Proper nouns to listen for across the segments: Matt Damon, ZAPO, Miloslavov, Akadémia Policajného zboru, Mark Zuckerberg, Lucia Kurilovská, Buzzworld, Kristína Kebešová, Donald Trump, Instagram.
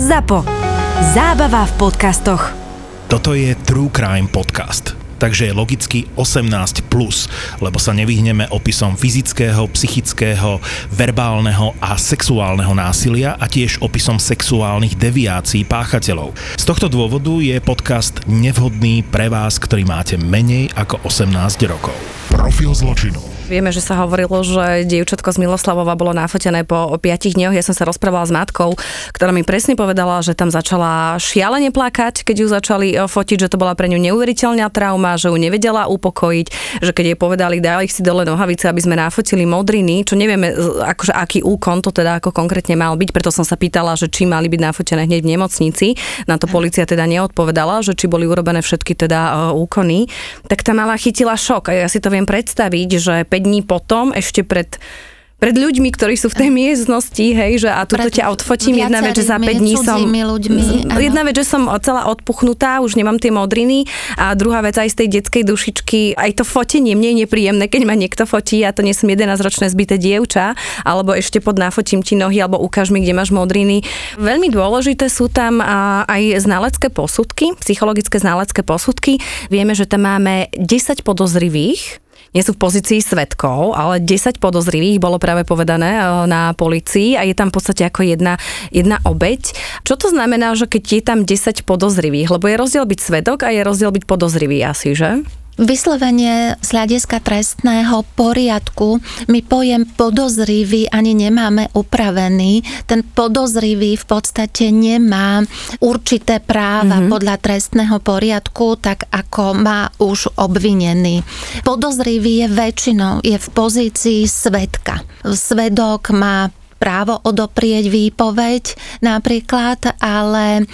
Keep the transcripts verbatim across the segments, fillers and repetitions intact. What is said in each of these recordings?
ZAPO. Zábava v podcastoch. Toto je True Crime podcast, takže je logicky osemnásť plus, lebo sa nevyhneme opisom fyzického, psychického, verbálneho a sexuálneho násilia a tiež opisom sexuálnych deviácií páchateľov. Z tohto dôvodu je podcast nevhodný pre vás, ktorý máte menej ako osemnásť rokov. Profil zločinu. Vieme, že sa hovorilo, že dievčatko z Miloslavova bolo nafotené po piatich dňoch. Ja som sa rozprávala s matkou, ktorá mi presne povedala, že tam začala šialene plakať, keď ju začali fotiť, že to bola pre ňu neuveriteľná trauma, že ju nevedela upokojiť, že keď jej povedali, dali si dole nohavice, aby sme nafotili modriny, čo nevieme, akože aký úkon to teda ako konkrétne mal byť, preto som sa pýtala, že či mali byť nafotené hneď v nemocnici. Na to polícia teda neodpovedala, že či boli urobené všetky teda úkony, tak tá malá chytila šok. A ja si to viem predstaviť, že dní potom, ešte pred, pred ľuďmi, ktorí sú v tej miestnosti, hej, že a tuto ťa odfotím, jedna vec, že za päť dní som... Ľuďmi, jedna vec, že som celá odpuchnutá, už nemám tie modriny, a druhá vec, aj z tej detskej dušičky, aj to fotenie, mne je nepríjemné, keď ma niekto fotí, ja to nie som jedenásťročné zbité dievča, alebo ešte pod nafotím ti nohy, alebo ukáž mi, kde máš modriny. Veľmi dôležité sú tam aj znalecké posudky, psychologické znalecké posudky. Vieme, že tam máme desať podozrivých, nie sú v pozícii svedkov, ale desať podozrivých bolo práve povedané na polícii a je tam v podstate ako jedna, jedna obeť. Čo to znamená, že keď je tam desať podozrivých? Lebo je rozdiel byť svedok a je rozdiel byť podozrivý asi, že? Vyslovene z hľadiska trestného poriadku my pojem podozrivý ani nemáme upravený. Ten podozrivý v podstate nemá určité práva mm-hmm. podľa trestného poriadku, tak ako má už obvinený. Podozrivý je väčšinou, je v pozícii svedka. Svedok má právo odoprieť výpoveď napríklad, ale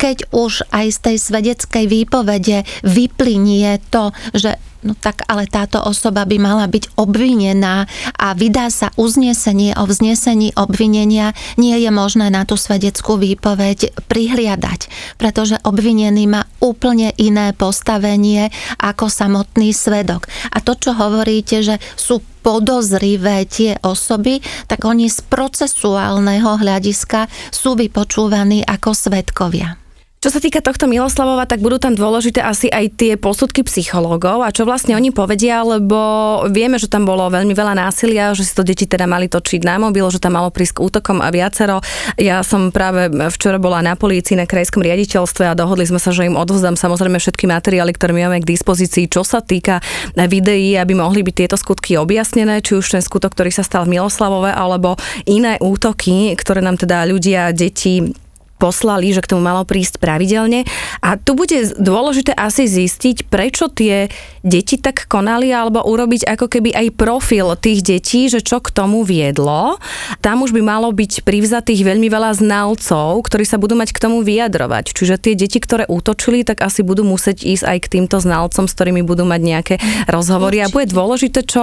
keď už aj z tej svedeckej výpovede vyplynie to, že no tak, ale táto osoba by mala byť obvinená a vydá sa uznesenie o vznesení obvinenia, nie je možné na tú svedeckú výpoveď prihliadať, pretože obvinený má úplne iné postavenie ako samotný svedok. A to, čo hovoríte, že sú podozrivé tie osoby, tak oni z procesuálneho hľadiska sú vypočúvaní ako svedkovia. Čo sa týka tohto Miloslavova, tak budú tam dôležité asi aj tie posudky psychológov a čo vlastne oni povedia, lebo vieme, že tam bolo veľmi veľa násilia, že si to deti teda mali točiť na mobil, že tam malo prísť k útokom a viacero. Ja som práve včera bola na polícii na krajskom riaditeľstve a dohodli sme sa, že im odovzdám samozrejme všetky materiály, ktoré my máme k dispozícii, čo sa týka videí, aby mohli byť tieto skutky objasnené, či už ten skutok, ktorý sa stal v Miloslavove, alebo iné útoky, ktoré nám teda ľudia, deti poslali, že k tomu malo prísť pravidelne. A tu bude dôležité asi zistiť, prečo tie deti tak konali, alebo urobiť ako keby aj profil tých detí, že čo k tomu viedlo. Tam už by malo byť privzatých veľmi veľa znalcov, ktorí sa budú mať k tomu vyjadrovať. Čiže tie deti, ktoré útočili, tak asi budú musieť ísť aj k týmto znalcom, s ktorými budú mať nejaké rozhovory. Určite. A bude dôležité, čo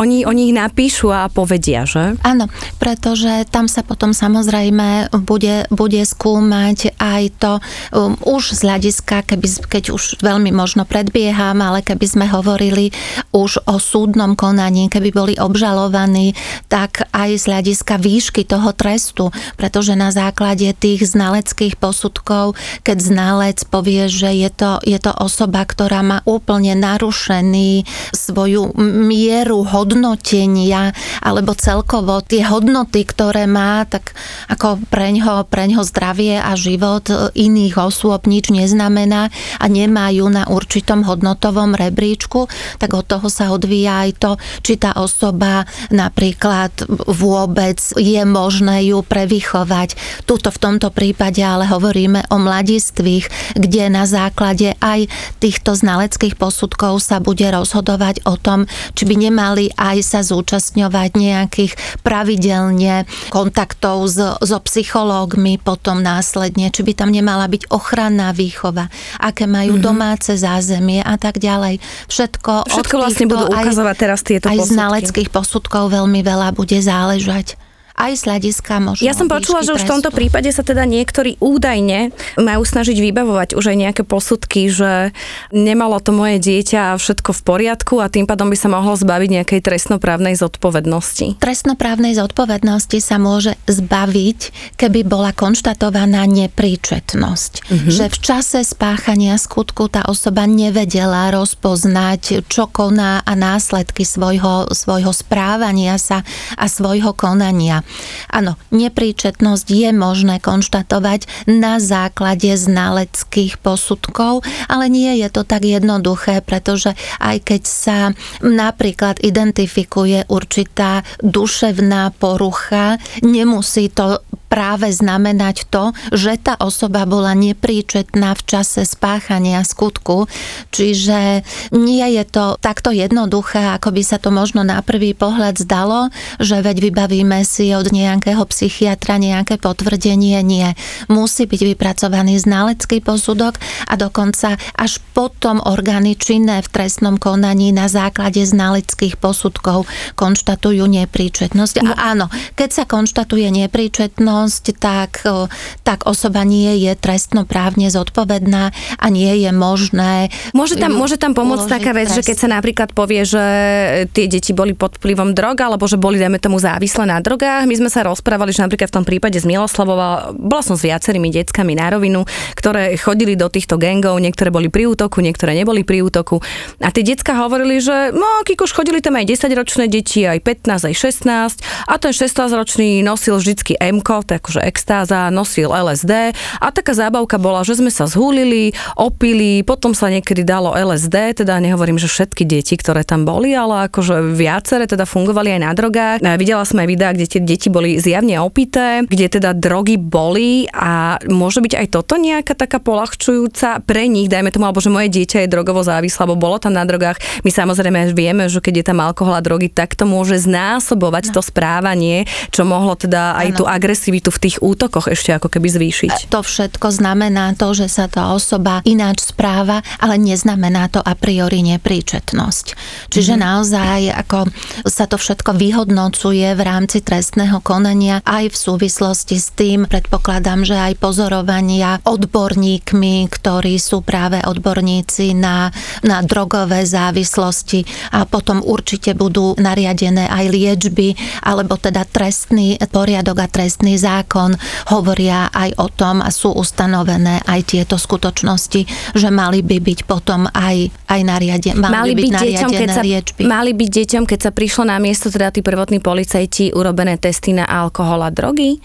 oni o nich napíšu a povedia, že? Áno, pretože tam sa potom samozrejme bude, bude skúmať mať aj to um, už z hľadiska, keby, keď už veľmi možno predbieham, ale keby sme hovorili už o súdnom konaní, keby boli obžalovaní, tak aj z hľadiska výšky toho trestu, pretože na základe tých znaleckých posudkov, keď znalec povie, že je to, je to osoba, ktorá má úplne narušený svoju mieru hodnotenia, alebo celkovo tie hodnoty, ktoré má, tak ako preňho, preňho zdravie a život iných osôb nič neznamená a nemajú na určitom hodnotovom rebríčku, tak od toho sa odvíja aj to, či tá osoba napríklad vôbec je možné ju prevychovať. Tuto v tomto prípade ale hovoríme o mladistvých, kde na základe aj týchto znaleckých posudkov sa bude rozhodovať o tom, či by nemali aj sa zúčastňovať nejakých pravidelne kontaktov so, so psychológmi potom na následne, či by tam nemala byť ochranná výchova, aké majú mm-hmm. domáce zázemie a tak ďalej. Všetko, Všetko od týchto vlastne budú aj, ukazovať teraz tieto aj posudky. Znaleckých posudkov veľmi veľa bude záležať. aj z hľadiska možno. Ja som počula, že už v tomto prípade sa teda niektorí údajne majú snažiť vybavovať už aj nejaké posudky, že nemalo to moje dieťa všetko v poriadku a tým pádom by sa mohlo zbaviť nejakej trestnoprávnej zodpovednosti. Trestnoprávnej zodpovednosti sa môže zbaviť, keby bola konštatovaná nepríčetnosť. Mm-hmm. Že v čase spáchania skutku tá osoba nevedela rozpoznať, čo koná a následky svojho, svojho správania sa a svojho konania. Áno, nepríčetnosť je možné konštatovať na základe znaleckých posudkov, ale nie je to tak jednoduché, pretože aj keď sa napríklad identifikuje určitá duševná porucha, nemusí to práve znamenať to, že tá osoba bola nepríčetná v čase spáchania skutku. Čiže nie je to takto jednoduché, ako by sa to možno na prvý pohľad zdalo, že veď vybavíme si od nejakého psychiatra nejaké potvrdenie. Nie. Musí byť vypracovaný znalecký posudok a dokonca až potom orgány činné v trestnom konaní na základe znaleckých posudkov konštatujú nepríčetnosť. A áno, keď sa konštatuje nepríčetnosť, Tak, tak osoba nie je trestnoprávne zodpovedná a nie je možné... Môže tam, môže tam pomôcť taká vec, trest. Že keď sa napríklad povie, že tie deti boli pod vplyvom drog, alebo že boli, dajme tomu, závislé na drogách. My sme sa rozprávali, že napríklad v tom prípade z Miloslavova, bola som s viacerými deckami na rovinu, ktoré chodili do týchto gangov, niektoré boli pri útoku, niektoré neboli pri útoku. A tie decká hovorili, že no, Kikuš, chodili tam aj desaťročné deti, aj pätnásť, aj šestnásť a ten šestnásťročný nosil vždycky em-ko, akože extáza, nosil el es dé a taká zábavka bola, že sme sa zhúlili, opili, potom sa niekedy dalo el es dé, teda nehovorím, že všetky deti, ktoré tam boli, ale akože viacere teda fungovali aj na drogách. Videla som aj videá, kde tie deti boli zjavne opité, kde teda drogy boli a môže byť aj toto nejaká taká poľahčujúca pre nich, dajme tomu, alebo že moje dieťa je drogovo závislé, alebo bolo tam na drogách. My samozrejme vieme, že keď je tam alkohol a drogy, tak to môže znásobovať no. to správanie, čo mohlo teda aj no. tú agresivitu tu v tých útokoch ešte ako keby zvýšiť. To všetko znamená to, že sa tá osoba ináč správa, ale neznamená to a priori nepríčetnosť. Čiže mm-hmm. naozaj ako sa to všetko vyhodnocuje v rámci trestného konania aj v súvislosti s tým, predpokladám, že aj pozorovania odborníkmi, ktorí sú práve odborníci na, na drogové závislosti a potom určite budú nariadené aj liečby, alebo teda trestný poriadok a trestný závislosti zákon hovoria aj o tom a sú ustanovené aj tieto skutočnosti, že mali by byť potom aj, aj nariadené mali, mali byť, byť nariadené deťom, keď sa, liečby. Mali byť deťom, keď sa prišlo na miesto teda tí prvotní policajti urobené testy na alkohol a drogy?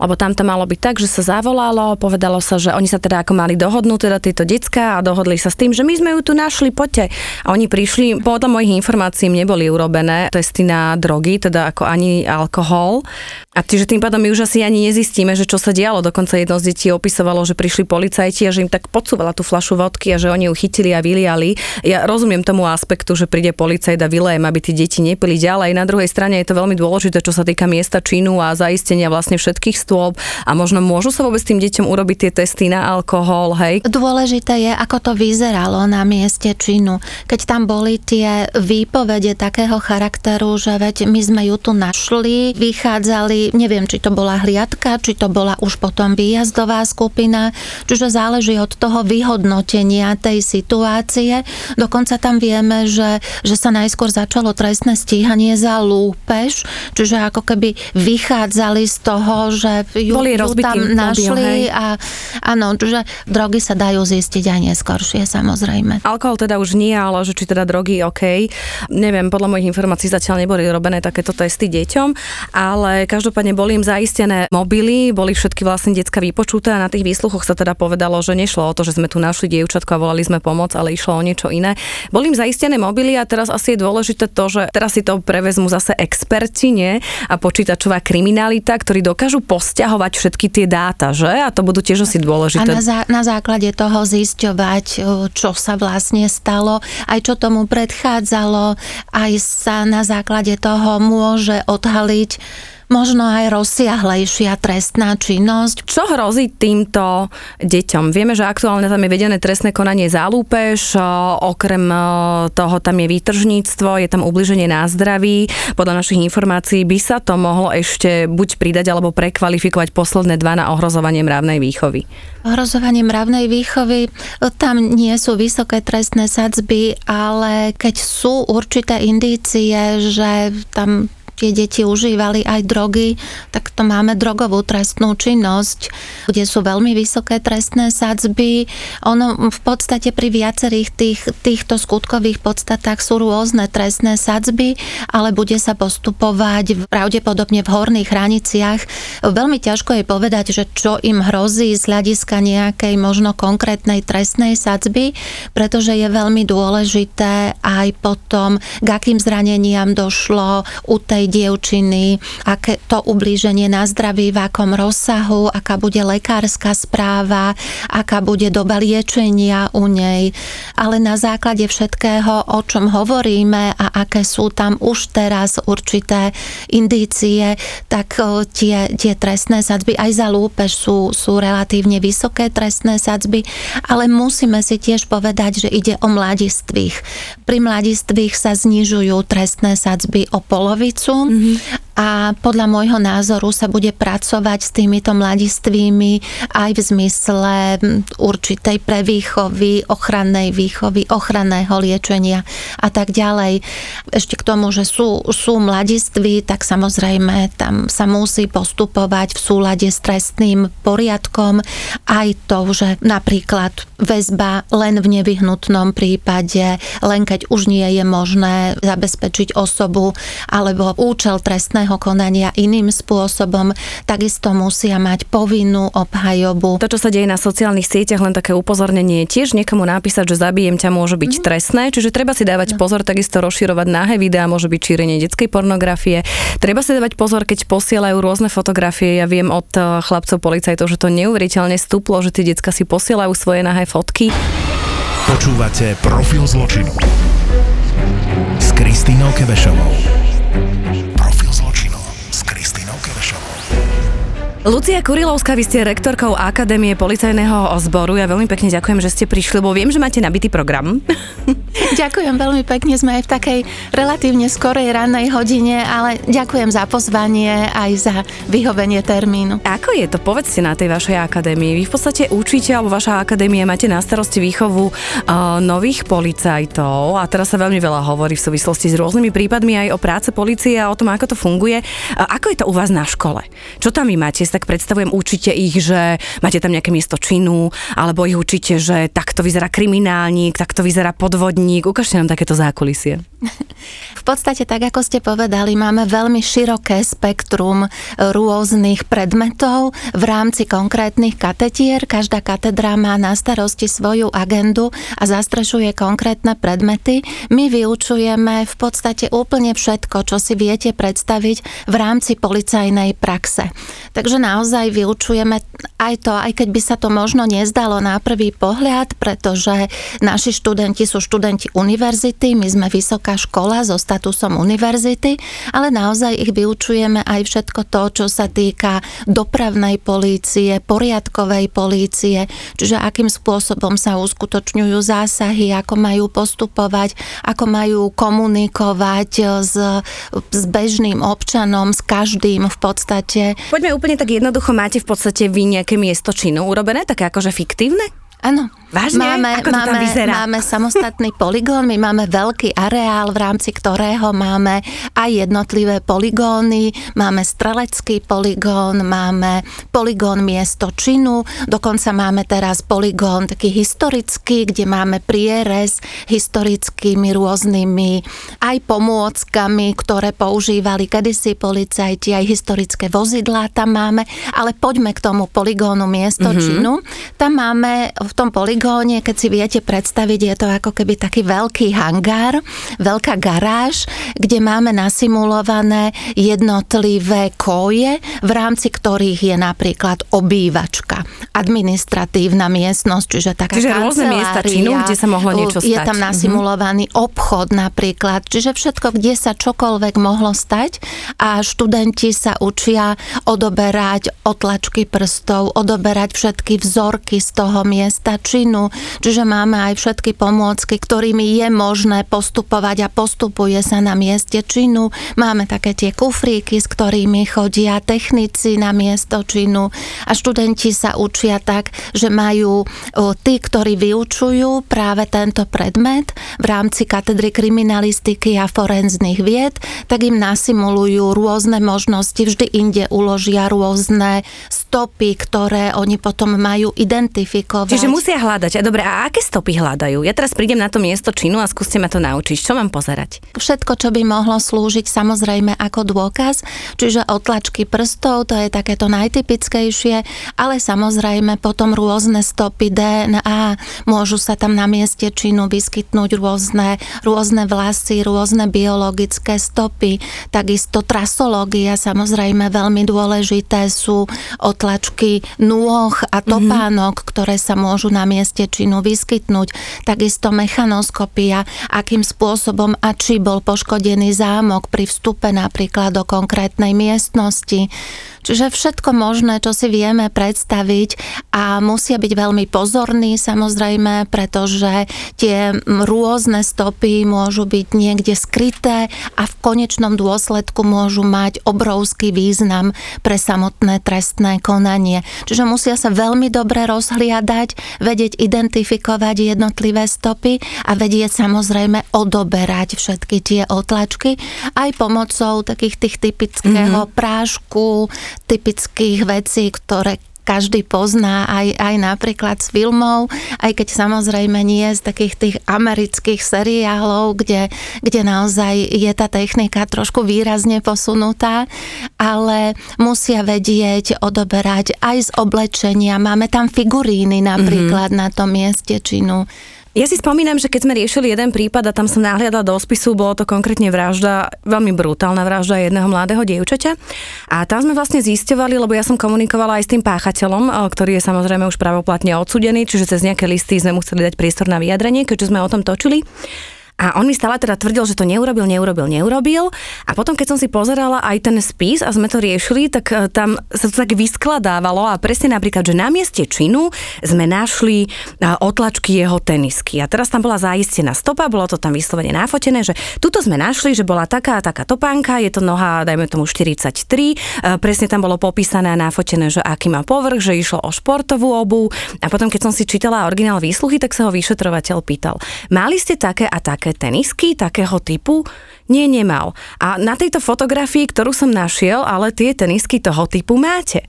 Lebo tam to malo byť tak, že sa zavolalo, povedalo sa, že oni sa teda ako mali dohodnúť teda tieto decká a dohodli sa s tým, že my sme ju tu našli, poďte. A oni prišli, podľa mojich informácií im neboli urobené testy na drogy, teda ako ani alkohol. A čiže tým pádom my už asi ani nezistíme, že čo sa dialo. Dokonca jedno z detí opisovalo, že prišli policajti a že im tak podsúvala tú fľašu vodky a že oni ju chytili a vyliali. Ja rozumiem tomu aspektu, že príde policajt a vylejem, aby tie deti nepili ďalej. Na druhej strane je to veľmi dôležité, čo sa týka miesta činu a zaistenia vlastne všetkých stôb a možno môžu sa vôbec tým deťom urobiť tie testy na alkohol, hej. Dôležité je, ako to vyzeralo na mieste činu, keď tam boli tie výpovede takého charakteru, že veď my sme ju tu našli, vychádzali, neviem, či to bola hliadka, či to bola už potom výjazdová skupina, čiže záleží od toho vyhodnotenia tej situácie. Dokonca tam vieme, že, že sa najskôr začalo trestné stíhanie za lúpež, čiže ako keby vychádzali z toho, že ju, ju tam našli a áno, čiže drogy sa dajú zistiť aj neskôršie, samozrejme. Alkohol teda už nie, ale že či teda drogy, okej. Neviem, podľa mojich informácií zatiaľ neboli robené takéto testy deťom, ale každopádne Každopádne boli im zaistené mobily, boli všetky vlastne decká vypočuté a na tých výsluchoch sa teda povedalo, že nešlo o to, že sme tu našli dievčatko a volali sme pomoc, ale išlo o niečo iné. Boli im zaistené mobily a teraz asi je dôležité to, že teraz si to prevezmu zase experti, nie? A počítačová kriminalita, ktorí dokážu posťahovať všetky tie dáta, že? A to budú tiež asi dôležité. A na, zá, na základe toho zisťovať, čo sa vlastne stalo, aj čo tomu predchádzalo, aj sa na základe toho môže odhaliť možno aj rozsiahlejšia trestná činnosť. Čo hrozí týmto deťom? Vieme, že aktuálne tam je vedené trestné konanie za lúpež, okrem toho tam je výtržníctvo, je tam ubliženie na zdraví. Podľa našich informácií by sa to mohlo ešte buď pridať alebo prekvalifikovať posledné dva na ohrozovanie mravnej výchovy. Ohrozovanie mravnej výchovy, tam nie sú vysoké trestné sadzby, ale keď sú určité indície, že tam tie deti užívali aj drogy, tak to máme drogovú trestnú činnosť, kde sú veľmi vysoké trestné sadzby. Ono v podstate pri viacerých tých, týchto skutkových podstatách sú rôzne trestné sadzby, ale bude sa postupovať pravdepodobne v horných hraniciach. Veľmi ťažko je povedať, že čo im hrozí z hľadiska nejakej možno konkrétnej trestnej sadzby, pretože je veľmi dôležité aj potom, k akým zraneniam došlo u tej dievčiny, aké to ublíženie na zdraví, v akom rozsahu, aká bude lekárska správa, aká bude doba liečenia u nej. Ale na základe všetkého, o čom hovoríme a aké sú tam už teraz určité indície, tak tie, tie trestné sadzby aj za lúpež sú, sú relatívne vysoké trestné sadzby, ale musíme si tiež povedať, že ide o mladistvých. Pri mladistvých sa znižujú trestné sadzby o polovicu. Mm-hmm. A podľa môjho názoru sa bude pracovať s týmito mladistvými aj v zmysle určitej prevýchovy, ochrannej výchovy, ochranného liečenia a tak ďalej. Ešte k tomu, že sú, sú mladiství, tak samozrejme tam sa musí postupovať v súlade s trestným poriadkom aj to, že napríklad väzba len v nevyhnutnom prípade, len keď už nie je možné zabezpečiť osobu alebo účel trestného konania iným spôsobom, takisto musia mať povinnú obhajobu. To, čo sa deje na sociálnych sieťach, len také upozornenie, tiež niekomu napísať, že zabijem ťa, môže byť mm. trestné, čiže treba si dávať no. pozor, takisto rozširovať nahé videá, môže byť šírenie detskej pornografie. Treba si dávať pozor, keď posielajú rôzne fotografie. Ja viem od chlapcov policajtov, že to neuveriteľne stúplo, že tie decká si posielajú svoje nahé fotky. Počúvate Profil zločinu s Kristínou Kebešovou. Lucia Kurilovská, vy ste rektorkou Akadémie Policajného zboru. Ja veľmi pekne ďakujem, že ste prišli, bo viem, že máte nabitý program. Ďakujem veľmi pekne, sme aj v takej relatívne skorej rannej hodine, ale ďakujem za pozvanie aj za vyhovenie termínu. Ako je to? Povedzte na tej vašej akadémii. Vy v podstate učíte, alebo vaša akadémia, máte na starosti výchovu uh, nových policajtov a teraz sa veľmi veľa hovorí v súvislosti s rôznymi prípadmi aj o práce polície a o tom, ako to funguje. Uh, ako je to u vás na škole? Čo tam vy máte? Tak predstavujem, učite ich, že máte tam nejaké miesto činu, alebo ich učite, že takto vyzerá kriminálnik, takto vyzerá podvodník. Ukážte nám takéto zákulisie. V podstate, tak ako ste povedali, máme veľmi široké spektrum rôznych predmetov v rámci konkrétnych katedier. Každá katedra má na starosti svoju agendu a zastrešuje konkrétne predmety. My vyučujeme v podstate úplne všetko, čo si viete predstaviť v rámci policajnej praxe. Takže naozaj vyučujeme aj to, aj keď by sa to možno nezdalo na prvý pohľad, pretože naši študenti sú študenti univerzity, my sme vysoká škola so statusom univerzity, ale naozaj ich vyučujeme aj všetko to, čo sa týka dopravnej polície, poriadkovej polície, čiže akým spôsobom sa uskutočňujú zásahy, ako majú postupovať, ako majú komunikovať s, s bežným občanom, s každým v podstate. Poďme úplne tak jednoducho, máte v podstate vy nejaké miesto činu urobené, také akože fiktívne? Áno. Vážne? Máme, Ako to máme, tam vyzerá? Máme samostatný poligón, my máme veľký areál, v rámci ktorého máme aj jednotlivé poligóny, máme strelecký poligón, máme poligón miesto činu, dokonca máme teraz poligón taký historický, kde máme prierez historickými rôznymi aj pomôckami, ktoré používali kedysi policajti, aj historické vozidlá tam máme, ale poďme k tomu poligónu miesto mm-hmm. činu. Tam máme v tom poligóne, keď si viete predstaviť, je to ako keby taký veľký hangár, veľká garáž, kde máme nasimulované jednotlivé koje, v rámci ktorých je napríklad obývačka administratívna miestnosť, čiže taká čiže kancelária. Čiže rôzne miesta činu, kde sa mohlo niečo stať. Je tam nasimulovaný mm-hmm. obchod napríklad, čiže všetko, kde sa čokoľvek mohlo stať a študenti sa učia odoberať otlačky prstov, odoberať všetky vzorky z toho miesta činu, čiže máme aj všetky pomôcky, ktorými je možné postupovať a postupuje sa na mieste činu. Máme také tie kufríky, s ktorými chodia technici na miesto činu a študenti sa učia tak, že majú tí, ktorí vyučujú práve tento predmet v rámci katedry kriminalistiky a forenzných vied, tak im nasimulujú rôzne možnosti, vždy inde uložia rôzne stopy, ktoré oni potom majú identifikovať. Čiže musia hľadať. A dobre, a aké stopy hľadajú? Ja teraz prídem na to miesto činu a skúste ma to naučiť. Čo mám pozerať? Všetko, čo by mohlo slúžiť samozrejme ako dôkaz, čiže otlačky prstov, to je takéto najtypickejšie, ale samozrejme potom rôzne stopy dé en á, môžu sa tam na mieste činu vyskytnúť rôzne, rôzne vlasy, rôzne biologické stopy, takisto trasológia, samozrejme veľmi dôležité sú otlačky nôh a topánok, mm-hmm. ktoré sa môžu na mieste činu vyskytnúť, takisto mechanoskopia, akým spôsobom a či bol poškodený zámok pri vstupe napríklad do konkrétnej miestnosti. Čiže všetko možné, čo si vieme predstaviť a musia byť veľmi pozorní samozrejme, pretože tie rôzne stopy môžu byť niekde skryté a v konečnom dôsledku môžu mať obrovský význam pre samotné trestné konanie. Čiže musia sa veľmi dobre rozhliadať, vedieť identifikovať jednotlivé stopy a vedieť samozrejme odoberať všetky tie otlačky aj pomocou takých tých typického mm-hmm. prášku, typických vecí, ktoré každý pozná aj, aj napríklad z filmov, aj keď samozrejme nie z takých tých amerických seriálov, kde, kde naozaj je tá technika trošku výrazne posunutá, ale musia vedieť odoberať aj z oblečenia. Máme tam figuríny napríklad mm-hmm. na tom mieste činu. Ja si spomínam, že keď sme riešili jeden prípad a tam som nahliadla do spisu, bolo to konkrétne vražda, veľmi brutálna vražda jedného mladého dievčaťa. A tam sme vlastne zisťovali, lebo ja som komunikovala aj s tým páchateľom, ktorý je samozrejme už pravoplatne odsúdený, čiže cez nejaké listy sme museli dať priestor na vyjadrenie, keďže sme o tom točili. A on mi stále teda tvrdil, že to neurobil, neurobil, neurobil. A potom, keď som si pozerala aj ten spis a sme to riešili, tak tam sa to tak vyskladávalo a presne napríklad, že na mieste činu sme našli otlačky jeho tenisky. A teraz tam bola zaistená stopa, bolo to tam vyslovene nafotené, že tuto sme našli, že bola taká a taká topánka, je to noha, dajme tomu štyridsaťtri. Presne tam bolo popísané a nafotené, že aký má povrch, že išlo o športovú obuv. A potom, keď som si čítala originál výsluhy, tak sa ho vyšetrovateľ pýtal: "Mali ste také a také tenisky takého typu?" Nie, nemal. A na tejto fotografii, ktorú som našiel, ale tie tenisky toho typu máte.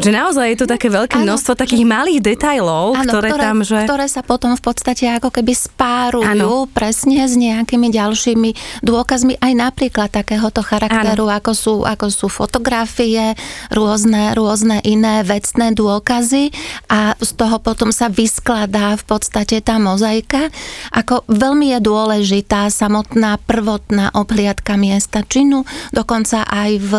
Že naozaj je to také veľké množstvo ano, takých malých detailov, ano, ktoré, ktoré tam, že... ktoré sa potom v podstate ako keby spárujú ano. Presne s nejakými ďalšími dôkazmi, aj napríklad takéhoto charakteru, ako sú, ako sú fotografie, rôzne, rôzne iné vecné dôkazy a z toho potom sa vyskladá v podstate tá mozaika. Ako veľmi je dôležitá samotná prvotná obhliadka miesta činu, dokonca aj v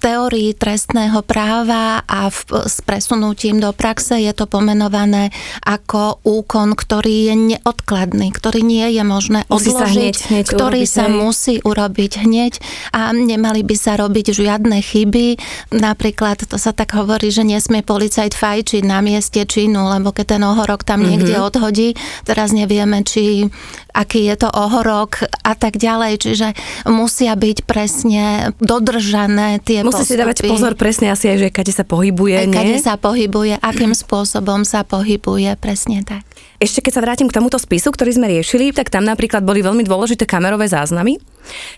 teórii trestného práva a v s presunutím do praxe je to pomenované ako úkon, ktorý je neodkladný, ktorý nie je možné musí odložiť, sa hneď, ktorý urobiť, sa hej. musí urobiť hneď a nemali by sa robiť žiadne chyby. Napríklad to sa tak hovorí, že nesmie policajt fajčiť na mieste činu, lebo keď ten ohorok tam niekde mm-hmm. odhodí, teraz nevieme, či aký je to ohorok a tak ďalej. Čiže musia byť presne dodržané tie musí postupy. Musí si dávať pozor presne asi aj, že kade sa pohybuje, nie? Kade sa pohybuje, akým spôsobom sa pohybuje, presne tak. Ešte keď sa vrátim k tomuto spisu, ktorý sme riešili, tak tam napríklad boli veľmi dôležité kamerové záznamy.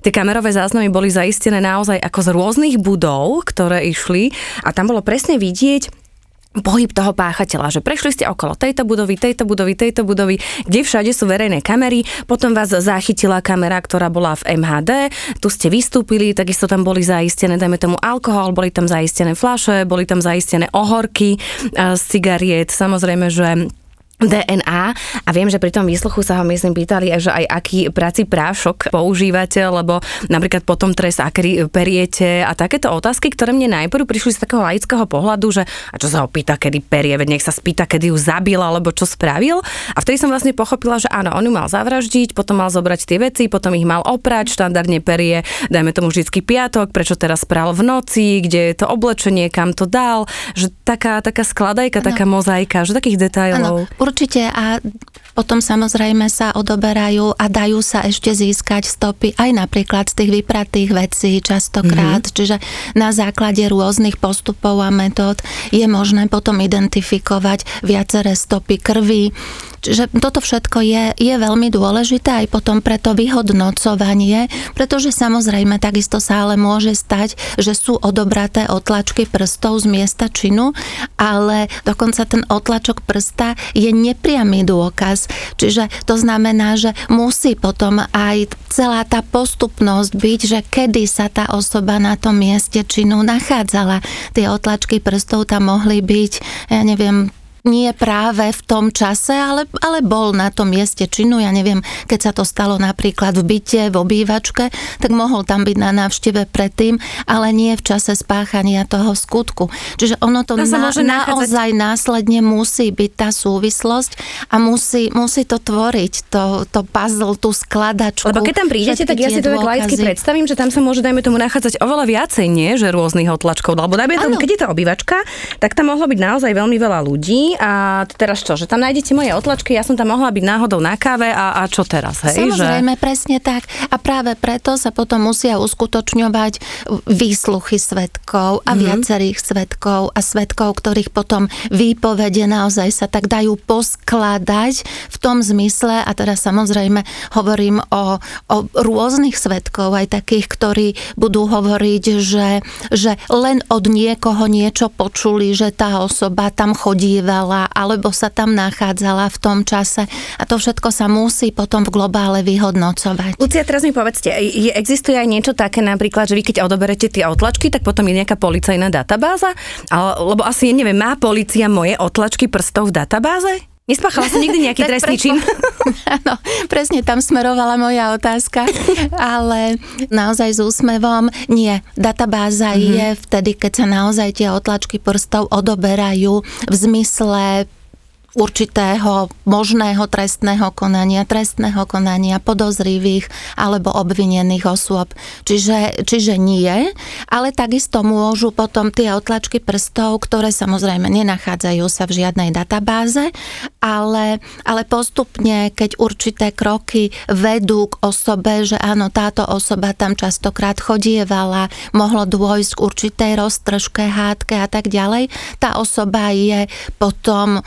Tie kamerové záznamy boli zaistené naozaj ako z rôznych budov, ktoré išli a tam bolo presne vidieť pohyb toho páchateľa, že prešli ste okolo tejto budovy, tejto budovy, tejto budovy, kde všade sú verejné kamery, potom vás zachytila kamera, ktorá bola v em há dé, tu ste vystúpili, takisto tam boli zaistené, dajme tomu alkohol, boli tam zaistené fľaše, boli tam zaistené ohorky z cigariet, samozrejme, že dé en á a viem, že pri tom výsluchu sa ho myslím pýtali, že aj aký prací prášok používate, lebo napríklad potom trest, aký periete a takéto otázky, ktoré mne najprv prišli z takého laického pohľadu, že a čo sa ho pýta, kedy perie, veď nech sa spýta, kedy ju zabil alebo čo spravil. A vtedy som vlastne pochopila, že áno, on ju mal zavraždiť, potom mal zobrať tie veci, potom ich mal oprať, štandardne perie, dajme tomu vždycky piatok, prečo teraz pral v noci, kde je to oblečenie, kam to dal, že taká, taká skladajka, ano. Taká mozaika, že takých detailov. Ano. Určite a potom samozrejme sa odoberajú a dajú sa ešte získať stopy aj napríklad z tých vypratých vecí častokrát, mm-hmm. čiže na základe rôznych postupov a metód je možné potom identifikovať viaceré stopy krvi. Čiže toto všetko je, je veľmi dôležité aj potom pre to vyhodnocovanie, pretože samozrejme takisto sa ale môže stať, že sú odobraté otlačky prstov z miesta činu, ale dokonca ten otlačok prsta je nepriamy dôkaz. Čiže to znamená, že musí potom aj celá tá postupnosť byť, že kedy sa tá osoba na tom mieste činu nachádzala. Tie otlačky prstov tam mohli byť, ja neviem, nie práve v tom čase, ale, ale bol na tom mieste činu. Ja neviem, keď sa to stalo napríklad v byte, v obývačke, tak mohol tam byť na návšteve predtým, ale nie v čase spáchania toho skutku. Čiže ono to na, naozaj následne musí byť tá súvislosť a musí, musí to tvoriť, to, to puzzle, tú skladačku. Lebo keď tam prídete, tak ja si to tak laicky predstavím, že tam sa môže, dajme tomu, nachádzať oveľa viacej, nie? Že rôznych otlačkov. Lebo dajme tomu, keď je to obývačka, tak tam mohlo byť naozaj veľmi veľa ľudí. A teraz čo, že tam nájdete moje otlačky, ja som tam mohla byť náhodou na káve a, a čo teraz, hej? Samozrejme, že... presne tak. A práve preto sa potom musia uskutočňovať výsluchy svedkov a mm-hmm. viacerých svedkov a svedkov, ktorých potom výpovede naozaj sa tak dajú poskladať v tom zmysle, a teraz samozrejme hovorím o, o rôznych svedkov, aj takých, ktorí budú hovoriť, že, že len od niekoho niečo počuli, že tá osoba tam chodíva alebo sa tam nachádzala v tom čase. A to všetko sa musí potom v globále vyhodnocovať. Lucia, teraz mi povedzte, je, existuje aj niečo také napríklad, že vy keď odoberete tie otlačky, tak potom je nejaká policajná databáza? Ale, lebo asi, neviem, má polícia moje otlačky prstov v databáze? Nespáchala som nikdy nejaký trestný čin? Áno, presne tam smerovala moja otázka, ale naozaj s úsmevom nie. Databáza mm-hmm. je vtedy, keď sa naozaj tie otlačky prstov odoberajú v zmysle určitého možného trestného konania, trestného konania podozrivých alebo obvinených osôb. Čiže, čiže nie, ale takisto môžu potom tie otlačky prstov, ktoré samozrejme nenachádzajú sa v žiadnej databáze, ale, ale postupne, keď určité kroky vedú k osobe, že áno, táto osoba tam častokrát chodievala, mohlo dôjsť k určitej roztržke, hádke a tak ďalej, tá osoba je potom...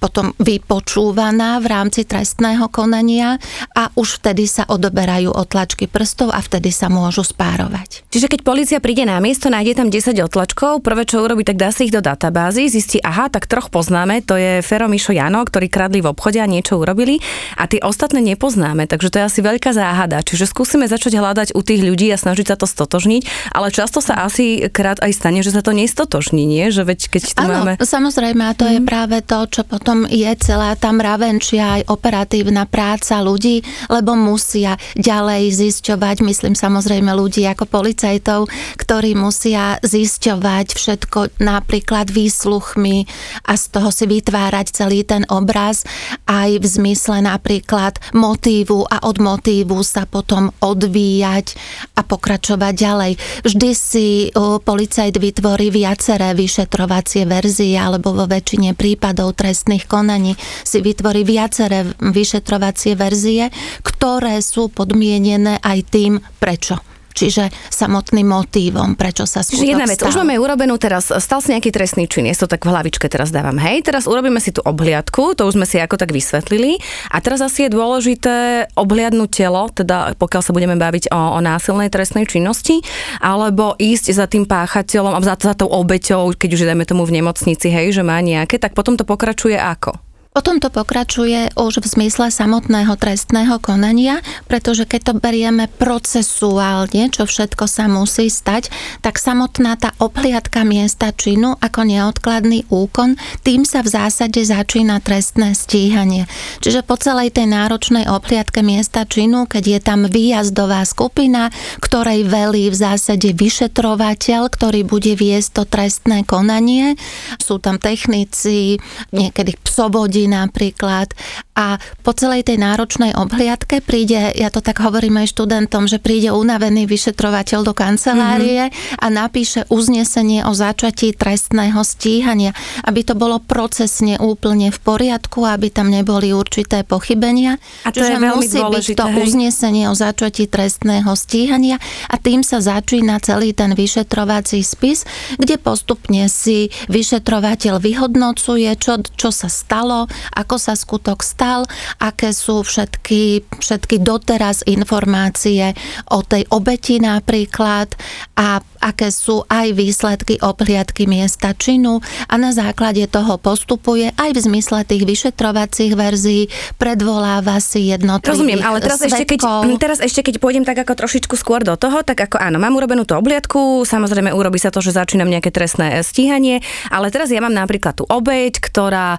potom vypočúvaná v rámci trestného konania a už vtedy sa odoberajú otlačky prstov a vtedy sa môžu spárovať. Čiže keď polícia príde na miesto, nájde tam desať otlačkov, prvé čo urobí, tak dá si ich do databázy, zistí, aha, tak troch poznáme, to je Fero, Mišo, Jano, ktorí kradli v obchode a niečo urobili a tie ostatné nepoznáme, takže to je asi veľká záhada. Čiže skúsime začať hľadať u tých ľudí a snažiť sa to stotožniť, ale často sa asi krát aj stane, že sa to nestotožní, nie? Že veď keď tu ano, máme... Samozrejme, a to hmm. je práve to, čo potom je celá tá mravenčia aj operatívna práca ľudí, lebo musia ďalej zisťovať, myslím samozrejme ľudí ako policajtov, ktorí musia zisťovať všetko napríklad výsluchmi a z toho si vytvárať celý ten obraz aj v zmysle napríklad motívu a od motívu sa potom odvíjať a pokračovať ďalej. Vždy si policajt vytvorí viaceré vyšetrovacie verzie alebo vo väčšine prípadov trestných konaní si vytvorí viaceré vyšetrovacie verzie, ktoré sú podmienené aj tým, prečo. Čiže samotným motívom, prečo sa skutok stalo. Čiže jedna vec, už máme urobenú teraz, stal si nejaký trestný čin, je to tak v hlavičke teraz dávam, hej, teraz urobíme si tú obhliadku, to už sme si ako tak vysvetlili a teraz asi je dôležité obhliadnúť telo, teda pokiaľ sa budeme baviť o, o násilnej trestnej činnosti, alebo ísť za tým páchateľom, za, za tou obeťou, keď už dajme tomu v nemocnici, hej, že má nejaké, tak potom to pokračuje ako? Potom to pokračuje už v zmysle samotného trestného konania, pretože keď to berieme procesuálne, čo všetko sa musí stať, tak samotná tá obhliadka miesta činu ako neodkladný úkon, tým sa v zásade začína trestné stíhanie. Čiže po celej tej náročnej obhliadke miesta činu, keď je tam výjazdová skupina, ktorej velí v zásade vyšetrovateľ, ktorý bude viesť to trestné konanie, sú tam technici, niekedy psobodi napríklad. A po celej tej náročnej obhliadke príde, ja to tak hovorím aj študentom, že príde unavený vyšetrovateľ do kancelárie mm-hmm. a napíše uznesenie o začatí trestného stíhania, aby to bolo procesne úplne v poriadku, aby tam neboli určité pochybenia. A to Čiže je veľmi musí dôležité, byť to hej? uznesenie o začatí trestného stíhania a tým sa začína celý ten vyšetrovací spis, kde postupne si vyšetrovateľ vyhodnocuje, čo, čo sa stalo, ako sa skutok stal, aké sú všetky, všetky doteraz informácie o tej obeti napríklad a aké sú aj výsledky obhliadky miesta činu a na základe toho postupuje aj v zmysle tých vyšetrovacích verzií, predvoláva si jednotlivých Rozumiem, ale teraz ešte, keď, teraz ešte keď pôjdem tak ako trošičku skôr do toho, tak ako áno, mám urobenú tú obhliadku, samozrejme urobí sa to, že začínam nejaké trestné stíhanie, ale teraz ja mám napríklad tú obeť, ktorá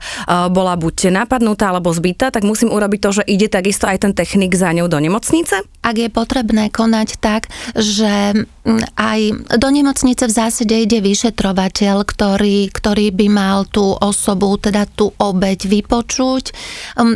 bola buď napadnutá alebo zbytá, tak musím urobiť to, že ide takisto aj ten technik za ňou do nemocnice? Ak je potrebné konať tak, že aj do nemocnice v zásade ide vyšetrovateľ, ktorý, ktorý by mal tú osobu, teda tú obeť vypočuť.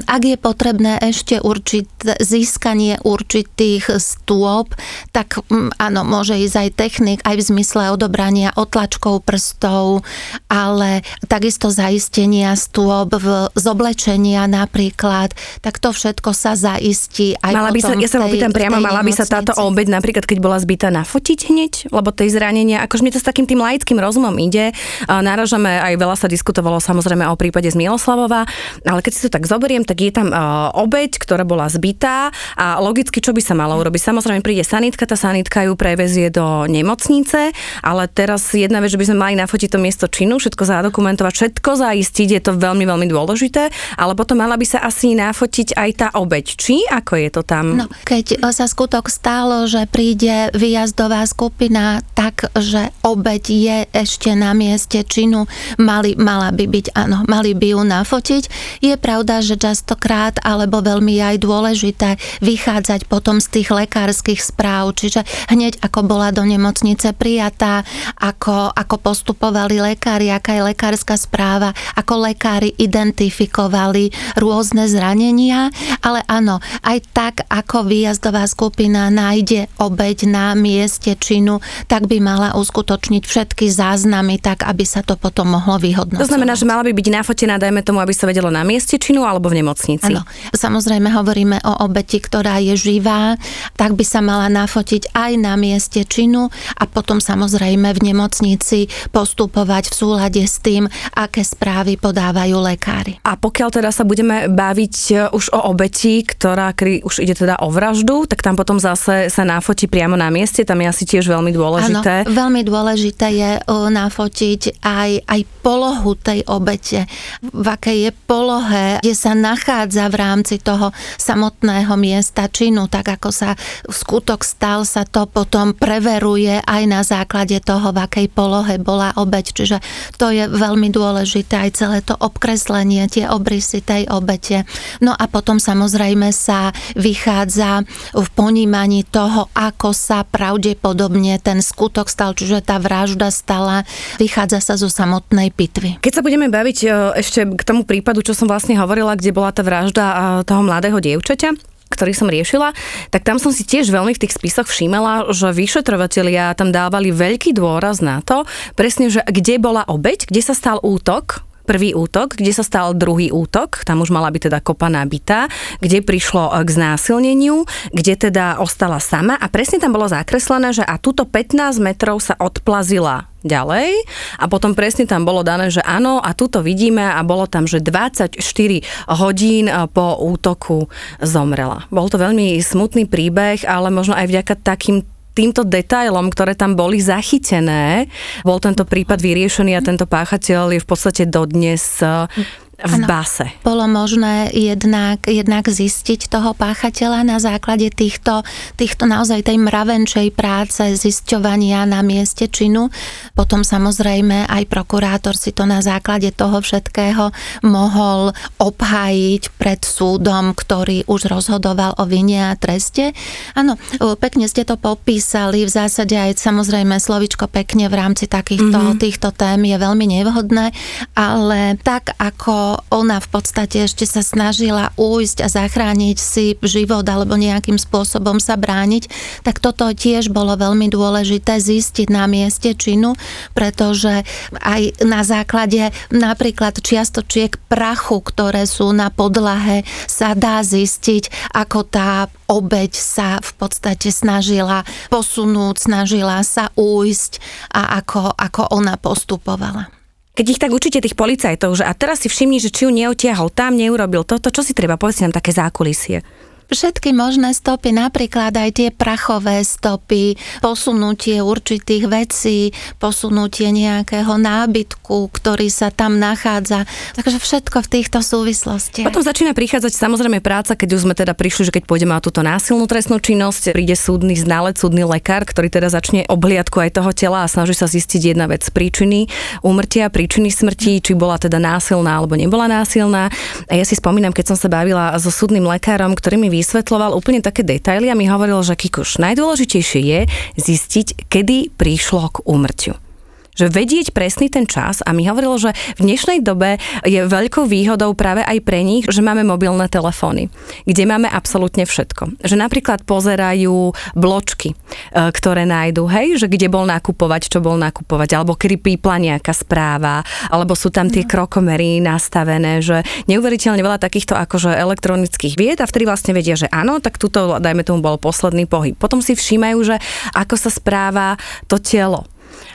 Ak je potrebné ešte určité získanie určitých stôp, tak áno, môže ísť aj technik, aj v zmysle odobrania otlačkov prstov, ale takisto zaistenia stôp v zoblečenia napríklad príklad, tak to všetko sa zaistí aj mala by sa, ja sa opýtam priamo, mala by sa táto obeť, napríklad keď bola zbitá, nafotiť hneď, lebo tej zranenia, akože mi to s takým tým laickým rozumom ide, náražame, aj veľa sa diskutovalo samozrejme o prípade z Miloslavova, ale keď si to tak zoberiem, tak je tam obeť, ktorá bola zbitá a logicky, čo by sa malo urobiť? Samozrejme príde sanitka, tá sanitka ju prevezie do nemocnice, ale teraz jedna vec, že by sme mali nafotiť to miesto činu, všetko zadokumentovať, všetko zaistiť, je to veľmi, veľmi dôležité, ale potom mala by sa asi nafotiť aj tá obeť. Či? Ako je to tam? No, keď sa skutok stalo, že príde výjazdová skupina tak, že obeť je ešte na mieste činu, mali, mala by byť, áno, mali by ju nafotiť. Je pravda, že častokrát, alebo veľmi aj dôležité vychádzať potom z tých lekárskych správ, čiže hneď ako bola do nemocnice prijatá, ako, ako postupovali lekári, aká je lekárska správa, ako lekári identifikovali rôzne rôzne zranenia, ale áno, aj tak, ako výjazdová skupina nájde obeť na mieste činu, tak by mala uskutočniť všetky záznamy, tak aby sa to potom mohlo vyhodnocovať. To znamená, že mala by byť nafotená, dajme tomu, aby sa vedelo na mieste činu alebo v nemocnici. Áno, samozrejme hovoríme o obeti, ktorá je živá, tak by sa mala nafotiť aj na mieste činu a potom samozrejme v nemocnici postupovať v súlade s tým, aké správy podávajú lekári. A pokiaľ teda sa budeme baviť už o obeti, ktorá kri, už ide teda o vraždu, tak tam potom zase sa náfotí priamo na mieste, tam je asi tiež veľmi dôležité. Áno, veľmi dôležité je náfotiť aj, aj polohu tej obete, v akej je polohe, kde sa nachádza v rámci toho samotného miesta činu, tak ako sa skutok stal, sa to potom preveruje aj na základe toho, v akej polohe bola obeť, čiže to je veľmi dôležité aj celé to obkreslenie, tie obrysy tej obete. No a potom samozrejme sa vychádza v ponímaní toho, ako sa pravdepodobne ten skutok stal, čiže tá vražda stala, vychádza sa zo samotnej pitvy. Keď sa budeme baviť ešte k tomu prípadu, čo som vlastne hovorila, kde bola tá vražda toho mladého dievčaťa, ktorý som riešila, tak tam som si tiež veľmi v tých spisoch všímala, že vyšetrovatelia tam dávali veľký dôraz na to, presne, že kde bola obeť, kde sa stal útok, prvý útok, kde sa stal druhý útok, tam už mala byť teda kopaná bitá, kde prišlo k znásilneniu, kde teda ostala sama a presne tam bolo zakreslené, že a tuto pätnásť metrov sa odplazila ďalej a potom presne tam bolo dané, že áno a tuto vidíme a bolo tam, že dvadsaťštyri hodín po útoku zomrela. Bol to veľmi smutný príbeh, ale možno aj vďaka takým týmto detailom, ktoré tam boli zachytené, bol tento prípad vyriešený a tento páchateľ je v podstate dodnes v ano, base. Bolo možné jednak, jednak zistiť toho páchateľa na základe týchto, týchto naozaj tej mravenčej práce, zisťovania na mieste činu. Potom samozrejme aj prokurátor si to na základe toho všetkého mohol obhájiť pred súdom, ktorý už rozhodoval o vine a treste. Áno, pekne ste to popísali. V zásade aj samozrejme slovičko pekne v rámci takýchto mm-hmm. týchto tém je veľmi nevhodné, ale tak ako ona v podstate ešte sa snažila ujsť a zachrániť si život alebo nejakým spôsobom sa brániť, tak toto tiež bolo veľmi dôležité zistiť na mieste činu, pretože aj na základe napríklad čiastočiek prachu, ktoré sú na podlahe, sa dá zistiť, ako tá obeť sa v podstate snažila posunúť, snažila sa ujsť a ako, ako ona postupovala. Keď ich tak učíte tých policajtov, že a teraz si všimni, že či ju neotiahol tam, neurobil toto, čo si treba? Povedz nám také zákulisie. Všetky možné stopy, napríklad aj tie prachové stopy, posunutie určitých vecí, posunutie nejakého nábytku, ktorý sa tam nachádza. Takže všetko v týchto súvislostiach. Potom začína prichádzať samozrejme práca, keď už sme teda prišli, že keď pôjdeme na túto násilnú trestnú činnosť, príde súdny znalec, súdny lekár, ktorý teda začne obhliadku aj toho tela a snaží sa zistiť jedna vec, príčiny úmrtia, príčiny smrti, či bola teda násilná alebo nebola násilná. A ja si spomínam, keď som sa bavila so súdnym lekárom, ktorý mi vysvetľoval úplne také detaily a mi hovoril, že Kikuš, najdôležitejšie je zistiť, kedy prišlo k úmrtiu. Že vedieť presný ten čas a mi hovorilo, že v dnešnej dobe je veľkou výhodou práve aj pre nich, že máme mobilné telefóny, kde máme absolútne všetko. Že napríklad pozerajú bločky, ktoré nájdu, hej, že kde bol nakupovať, čo bol nakupovať, alebo kedy pípla nejaká správa, alebo sú tam tie krokomery nastavené, že neuveriteľne veľa takýchto akože elektronických vied a vtedy vlastne vedia, že áno, tak tuto, dajme tomu, bol posledný pohyb. Potom si všímajú, že ako sa správa to telo.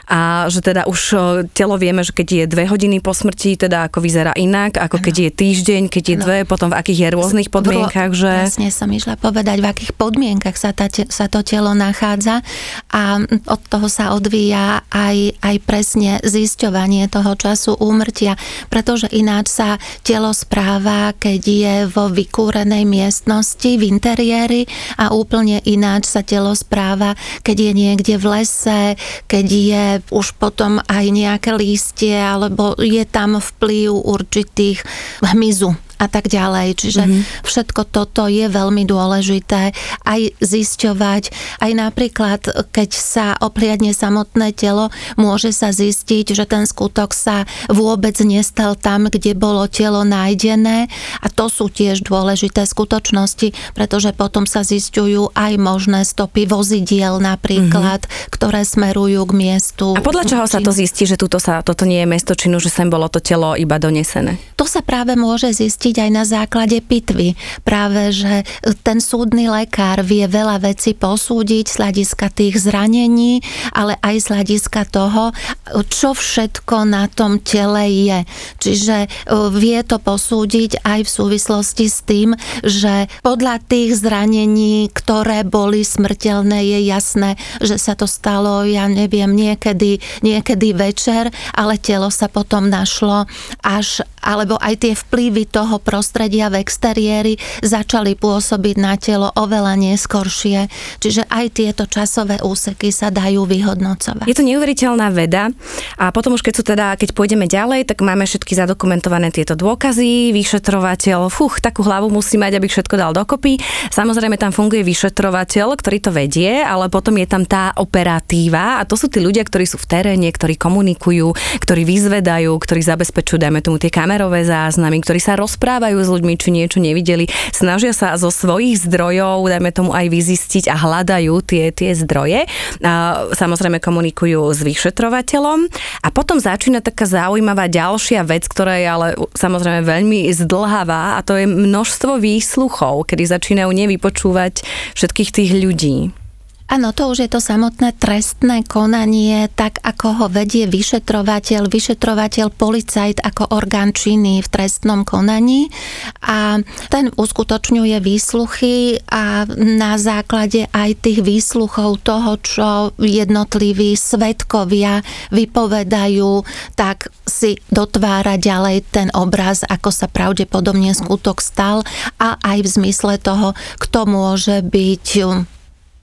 A že teda už telo vieme, že keď je dve hodiny po smrti, teda ako vyzerá inak, ako ano. Keď je týždeň, keď je dve, no. Potom v akých je rôznych podmienkach, že... Presne som išla povedať, v akých podmienkach sa, tá, sa to telo nachádza a od toho sa odvíja aj, aj presne zisťovanie toho času úmrtia, pretože ináč sa telo správa, keď je vo vykúrenej miestnosti, v interiéri a úplne ináč sa telo správa, keď je niekde v lese, keď je už potom aj nejaké lístie, alebo je tam vplyv určitých hmyzu a tak ďalej. Čiže mm-hmm. všetko toto je veľmi dôležité aj zisťovať. Aj napríklad, keď sa opliadne samotné telo, môže sa zistiť, že ten skutok sa vôbec nestal tam, kde bolo telo nájdené a to sú tiež dôležité skutočnosti, pretože potom sa zisťujú aj možné stopy vozidiel napríklad, mm-hmm. ktoré smerujú k miestu. A podľa čoho sa to zistí, že tuto sa, toto nie je miesto činu, že sem bolo to telo iba donesené? To sa práve môže zistiť aj na základe pitvy. Práve, že ten súdny lekár vie veľa vecí posúdiť z hľadiska tých zranení, ale aj z hľadiska toho, čo všetko na tom tele je. Čiže vie to posúdiť aj v súvislosti s tým, že podľa tých zranení, ktoré boli smrteľné, je jasné, že sa to stalo, ja neviem, niekedy, niekedy večer, ale telo sa potom našlo až, alebo aj tie vplyvy toho prostredia v exteriéri začali pôsobiť na telo oveľa neskoršie. Čiže aj tieto časové úseky sa dajú vyhodnocovať. Je to neuveriteľná veda a potom už keď sú teda, keď pôjdeme ďalej, tak máme všetky zadokumentované tieto dôkazy, vyšetrovateľ, fuch, takú hlavu musí mať, aby všetko dal dokopy. Samozrejme tam funguje vyšetrovateľ, ktorý to vedie, ale potom je tam tá operatíva a to sú tí ľudia, ktorí sú v teréne, ktorí komunikujú, ktorí vyzvedajú, ktorí zabezpečujú, dajme tomu tie kamerové záznamy, ktorí sa rozprávajú správajú s ľuďmi, či niečo nevideli. Snažia sa zo svojich zdrojov, dajme tomu aj vyzistiť a hľadajú tie, tie zdroje. A samozrejme komunikujú s vyšetrovateľom. A potom začína taká zaujímavá ďalšia vec, ktorá je ale samozrejme veľmi zdlhavá a to je množstvo výsluchov, kedy začínajú nevypočúvať všetkých tých ľudí. Áno, to už je to samotné trestné konanie, tak ako ho vedie vyšetrovateľ, vyšetrovateľ policajt ako orgán činný v trestnom konaní a ten uskutočňuje výsluchy a na základe aj tých výsluchov toho, čo jednotliví svedkovia vypovedajú, tak si dotvára ďalej ten obraz, ako sa pravdepodobne skutok stal a aj v zmysle toho, kto môže byť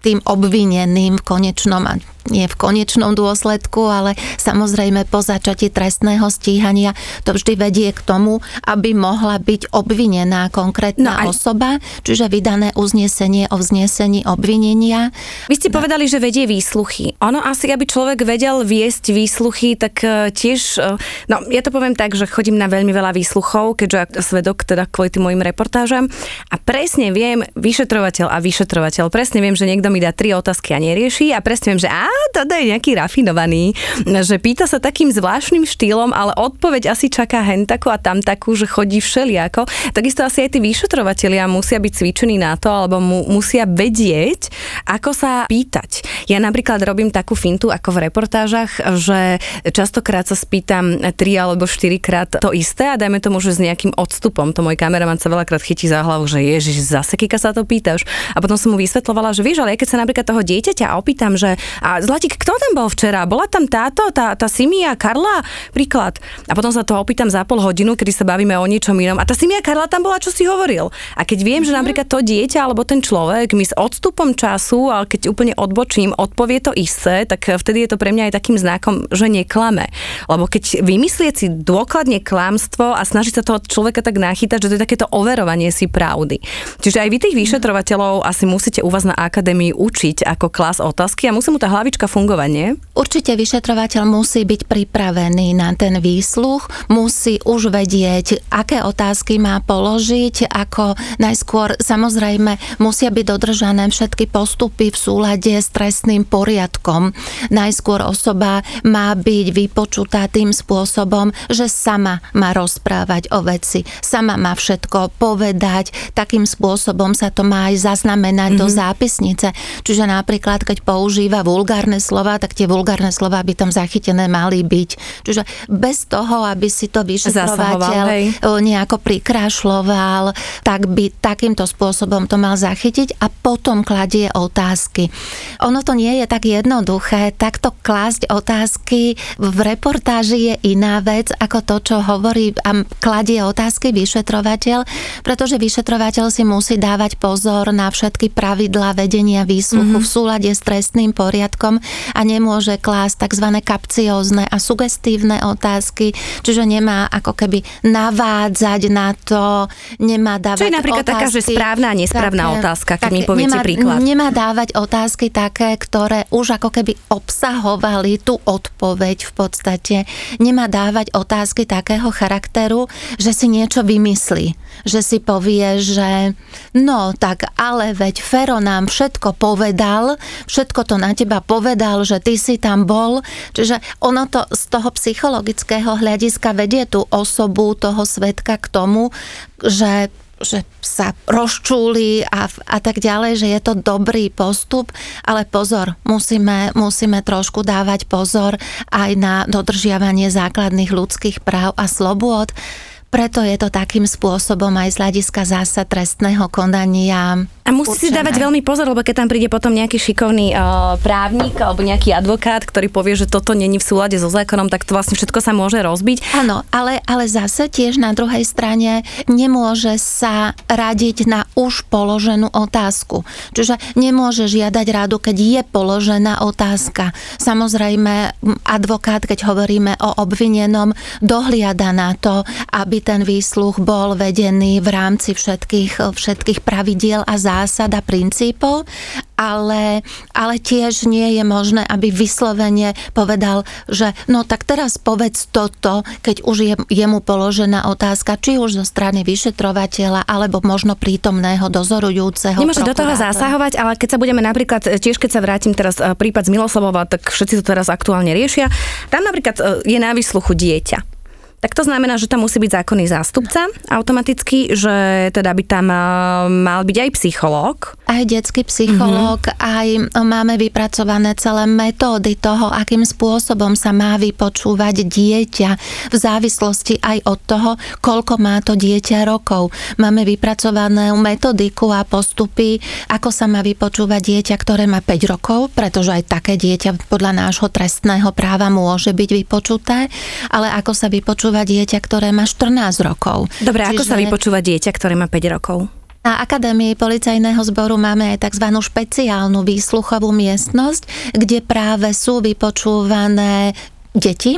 tým obvineným v konečnom, nie v konečnom dôsledku, ale samozrejme po začatí trestného stíhania to vždy vedie k tomu, aby mohla byť obvinená konkrétna no osoba, čiže vydané uznesenie o vznesení obvinenia. Vy ste no. povedali, že vedie výsluchy. Ono asi, aby človek vedel viesť výsluchy, tak tiež, no ja to poviem tak, že chodím na veľmi veľa výsluchov, keďže svedok teda kvôli tým mojim reportážam a presne viem, vyšetrovateľ a vyšetrovateľ, presne viem, že niekto mi dá tri otázky a nerieši a presne viem, že á, toto je nejaký rafinovaný, že pýta sa takým zvláštnym štýlom, ale odpoveď asi čaká hen takú a tam takú, že chodí všeliako. Takisto asi aj tí vyšetrovatelia musia byť cvičení na to, alebo mu, musia vedieť, ako sa pýtať. Ja napríklad robím takú fintu, ako v reportážach, že častokrát sa spýtam tri alebo štyrikrát to isté a dajme tomu, že s nejakým odstupom. To môj kameraman sa veľakrát chytí za hlavu, že ježiš, zase kýka sa to pýtaš. A potom som mu vysvetľovala, že vieš, ale ja keď sa napríklad toho dieťaťa opýtam, že a Zlatík, kto tam bol včera? Bola tam táto, tá, tá Simia, Karla? Príklad. A potom sa to opýtam za pol hodinu, kedy sa bavíme o niečom inom. A tá Simia, Karla tam bola, čo si hovoril. A keď viem, že napríklad to dieťa alebo ten človek mi s odstupom času, ale keď úplne odbočím, odpovie to isté, tak vtedy je to pre mňa aj takým znakom, že neklame. Lebo keď vymyslieť si dôkladne klamstvo a snažiť sa toho človeka tak nachytať, že to je takéto overovanie si pravdy. Čiže aj vy tých vyšetrovateľov asi musíte u vás na akadémii učiť ako klas otázky a musím mu tá hlavička fungovanie? Určite vyšetrovateľ musí byť pripravený na ten výsluch, musí už vedieť, aké otázky má položiť, ako najskôr samozrejme musia byť dodržané všetky postupy v súlade s trestným poriadkom. Najskôr osoba má byť vypočutá tým spôsobom, že sama má rozprávať o veci, sama má všetko povedať, takým spôsobom sa to má aj zaznamenať mm-hmm. do zápisnice. Čiže napríklad, keď používa vulgárne slova, tak tie vulgárne slova by tam zachytené mali byť. Čiže bez toho, aby si to vyšetrovateľ nejako prikrášľoval, tak by takýmto spôsobom to mal zachytiť a potom kladie otázky. Ono to nie je tak jednoduché. Takto klásť otázky v reportáži je iná vec ako to, čo hovorí a kladie otázky vyšetrovateľ, pretože vyšetrovateľ si musí dávať pozor na všetky pravidlá vedenia výsluchu mm-hmm. v súlade s trestným poriadkom a nemôže klásť tzv. Kapciózne a sugestívne otázky, čiže nemá ako keby navádzať na to, nemá dávať otázky. Čo je napríklad otázky, taká, že správna a nesprávna také, otázka, keď mi poviete príklad. Nemá dávať otázky také, ktoré už ako keby obsahovali tú odpoveď v podstate. Nemá dávať otázky takého charakteru, že si niečo vymyslí, že si povie, že no tak, ale veď Fero nám všetko povedal, všetko to na teba povedal, že ty si tam bol. Čiže ono to z toho psychologického hľadiska vedie tú osobu, toho svedka k tomu, že že sa rozčúli a, a tak ďalej, že je to dobrý postup, ale pozor, musíme, musíme trošku dávať pozor aj na dodržiavanie základných ľudských práv a slobôd. Preto je to takým spôsobom aj z hľadiska zásad trestného konania. A musí určené. Si dávať veľmi pozor, lebo keď tam príde potom nejaký šikovný uh, právnik alebo nejaký advokát, ktorý povie, že toto není v súlade so zákonom, tak to vlastne všetko sa môže rozbiť. Áno, ale, ale zase tiež na druhej strane nemôže sa radiť na už položenú otázku. Čiže nemôže žiadať radu, keď je položená otázka. Samozrejme, advokát, keď hovoríme o obvinenom, dohliada na to, aby ten výsluch bol vedený v rámci všetkých, všetkých pravidiel a zásad a princípov, ale, ale tiež nie je možné, aby vyslovene povedal, že no tak teraz povedz toto, keď už je, je mu položená otázka, či už zo strany vyšetrovateľa, alebo možno prítomného dozorujúceho. Nemôže do toho zasahovať, ale keď sa budeme napríklad, tiež keď sa vrátim teraz prípad z Miloslavova, tak všetci to teraz aktuálne riešia. Tam napríklad je na výsluchu dieťa. Tak to znamená, že tam musí byť zákonný zástupca automaticky, že teda by tam mal byť aj psychológ. aj detský psychológ, mm-hmm. aj máme vypracované celé metódy toho, akým spôsobom sa má vypočúvať dieťa v závislosti aj od toho, koľko má to dieťa rokov. Máme vypracovanú metodiku a postupy, ako sa má vypočúvať dieťa, ktoré má päť rokov, pretože aj také dieťa podľa nášho trestného práva môže byť vypočuté, ale ako sa vypočúva dieťa, ktoré má štrnásť rokov. Dobre, čiže ako sa vypočúva dieťa, ktoré má päť rokov? Na Akadémii policajného zboru máme aj tzv. Špeciálnu výsluchovú miestnosť, kde práve sú vypočúvané deti,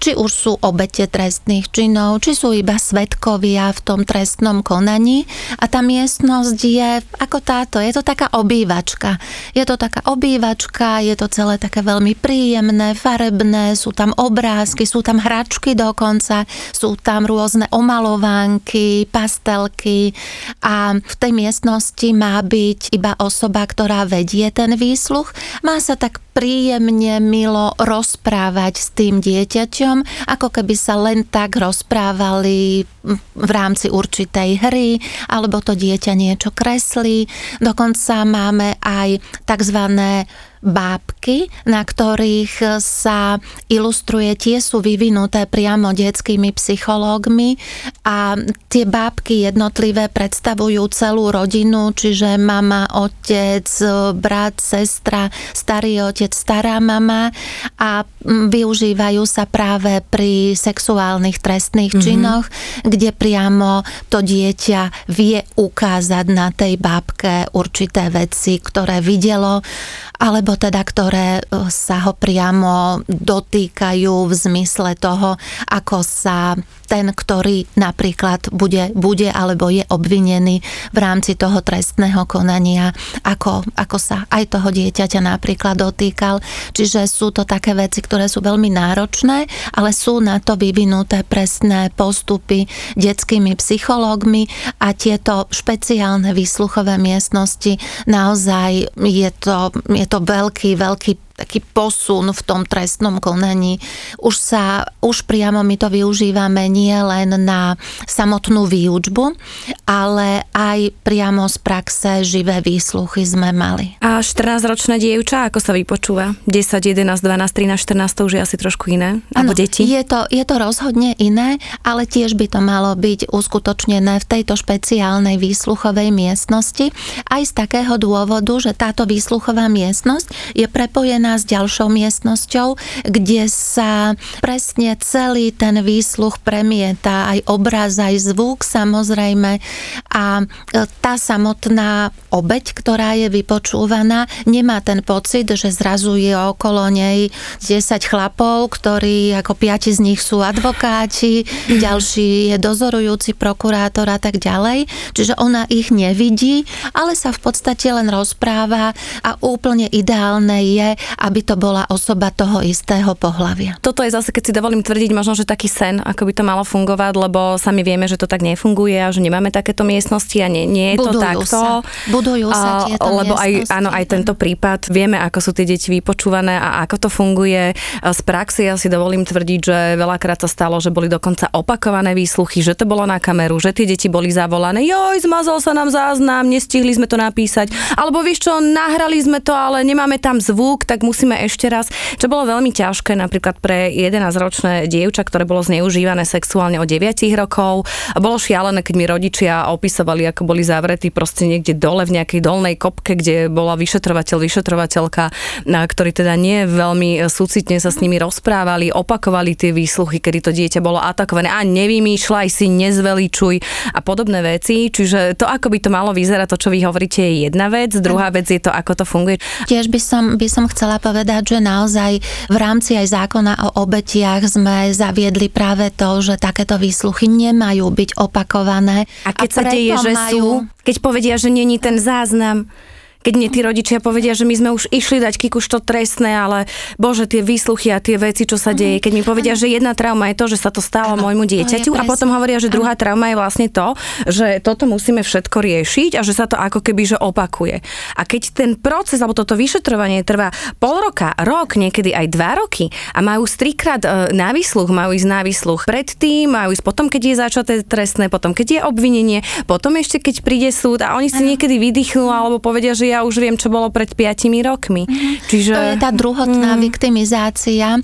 či už sú obete trestných činov, či sú iba svedkovia v tom trestnom konaní. A tá miestnosť je ako táto, je to taká obývačka. Je to taká obývačka, je to celé také veľmi príjemné, farebné, sú tam obrázky, sú tam hračky dokonca, sú tam rôzne omalovánky, pastelky a v tej miestnosti má byť iba osoba, ktorá vedie ten výsluch. Má sa tak príjemne, milo rozprávať s tým dieťaťom, ako keby sa len tak rozprávali v rámci určitej hry, alebo to dieťa niečo kreslí. Dokonca máme aj takzvané bábky, na ktorých sa ilustruje, tie sú vyvinuté priamo detskými psychológmi a tie bábky jednotlivé predstavujú celú rodinu, čiže mama, otec, brat, sestra, starý otec, stará mama a využívajú sa práve pri sexuálnych trestných mm-hmm. činoch, kde priamo to dieťa vie ukázať na tej bábke určité veci, ktoré videlo, alebo teda, ktoré sa ho priamo dotýkajú v zmysle toho, ako sa ten, ktorý napríklad bude, bude alebo je obvinený v rámci toho trestného konania, ako, ako sa aj toho dieťaťa napríklad dotýkal. Čiže sú to také veci, ktoré sú veľmi náročné, ale sú na to vyvinuté presné postupy detskými psychológmi a tieto špeciálne výsluchové miestnosti, naozaj je to, je to veľký, veľký taký posun v tom trestnom konaní. Už sa, už priamo my to využívame nie len na samotnú výučbu, ale aj priamo z praxe živé výsluchy sme mali. A štrnásťročná dievča, ako sa vypočúva? desať, jedenásť, dvanásť, trinásť, štrnásť, to už je asi trošku iné? Alebo deti? Je to, je to rozhodne iné, ale tiež by to malo byť uskutočnené v tejto špeciálnej výsluchovej miestnosti. Aj z takého dôvodu, že táto výsluchová miestnosť je prepojená s ďalšou miestnosťou, kde sa presne celý ten výsluch premieta, aj obraz, aj zvuk samozrejme a tá samotná obeť, ktorá je vypočúvaná, nemá ten pocit, že zrazu je okolo nej desať chlapov, ktorí ako piati z nich sú advokáti, ďalší je dozorujúci prokurátor a tak ďalej, čiže ona ich nevidí, ale sa v podstate len rozpráva a úplne ideálne je, aby to bola osoba toho istého pohlavia. Toto je zase, keď si dovolím tvrdiť, možno, že taký sen, ako by to malo fungovať, lebo sami vieme, že to tak nefunguje a že nemáme takéto miestnosti a nie, nie je Budujú to takto. Sa. Budujú sa tieto lebo miestnosti. Lebo aj, áno, aj tento prípad, vieme, ako sú tie deti vypočúvané a ako to funguje. Z praxi ja si dovolím tvrdiť, že veľakrát sa stalo, že boli dokonca opakované výsluchy, že to bolo na kameru, že tie deti boli zavolané, joj, zmazol sa nám záznam, nestihli sme to napísať, alebo vieš čo, nahrali sme to, ale nemáme tam zvuk, tak musíme ešte raz, čo bolo veľmi ťažké napríklad pre jedenásťročné dievča, ktoré bolo zneužívané sexuálne od deviatich rokov. Bolo šialené, keď mi rodičia opisovali, ako boli zavretí proste niekde dole v nejakej dolnej kopke, kde bola vyšetrovateľ, vyšetrovateľka, ktorí teda nie veľmi súcitne sa s nimi rozprávali, opakovali tie výsluchy, kedy to dieťa bolo atakované a nevymýšľaj si, nezveličuj a podobné veci. Čiže to, ako by to malo vyzerať, to, čo vy hovoríte, je jedna vec, druhá vec je to, ako to funguje. Tiež by som, by som chcela povedať, že naozaj v rámci aj zákona o obetiach sme zaviedli práve to, že takéto výsluchy nemajú byť opakované. A keď a sa deje, že majú... sú, keď povedia, že není ten záznam, keď nie tí rodičia povedia, že my sme už išli dať Kiku to trestné, ale bože, tie výsluchy a tie veci, čo sa deje, keď mi povedia, že jedna trauma je to, že sa to stalo môjmu dieťaťu a potom hovoria, že druhá trauma je vlastne to, že toto musíme všetko riešiť a že sa to ako keby že opakuje. A keď ten proces alebo toto vyšetrovanie trvá pol roka, rok, niekedy aj dva roky a majú trikrát na výsluch, majú ísť na výsluch predtým, majú ísť potom, keď je začaté trestné, potom keď je obvinenie, potom ešte keď príde súd a oni si ano. niekedy vydýchnú alebo povedia, že ja už viem, čo bolo pred piatimi rokmi. Mm-hmm. Čiže... To je tá druhotná mm. viktimizácia.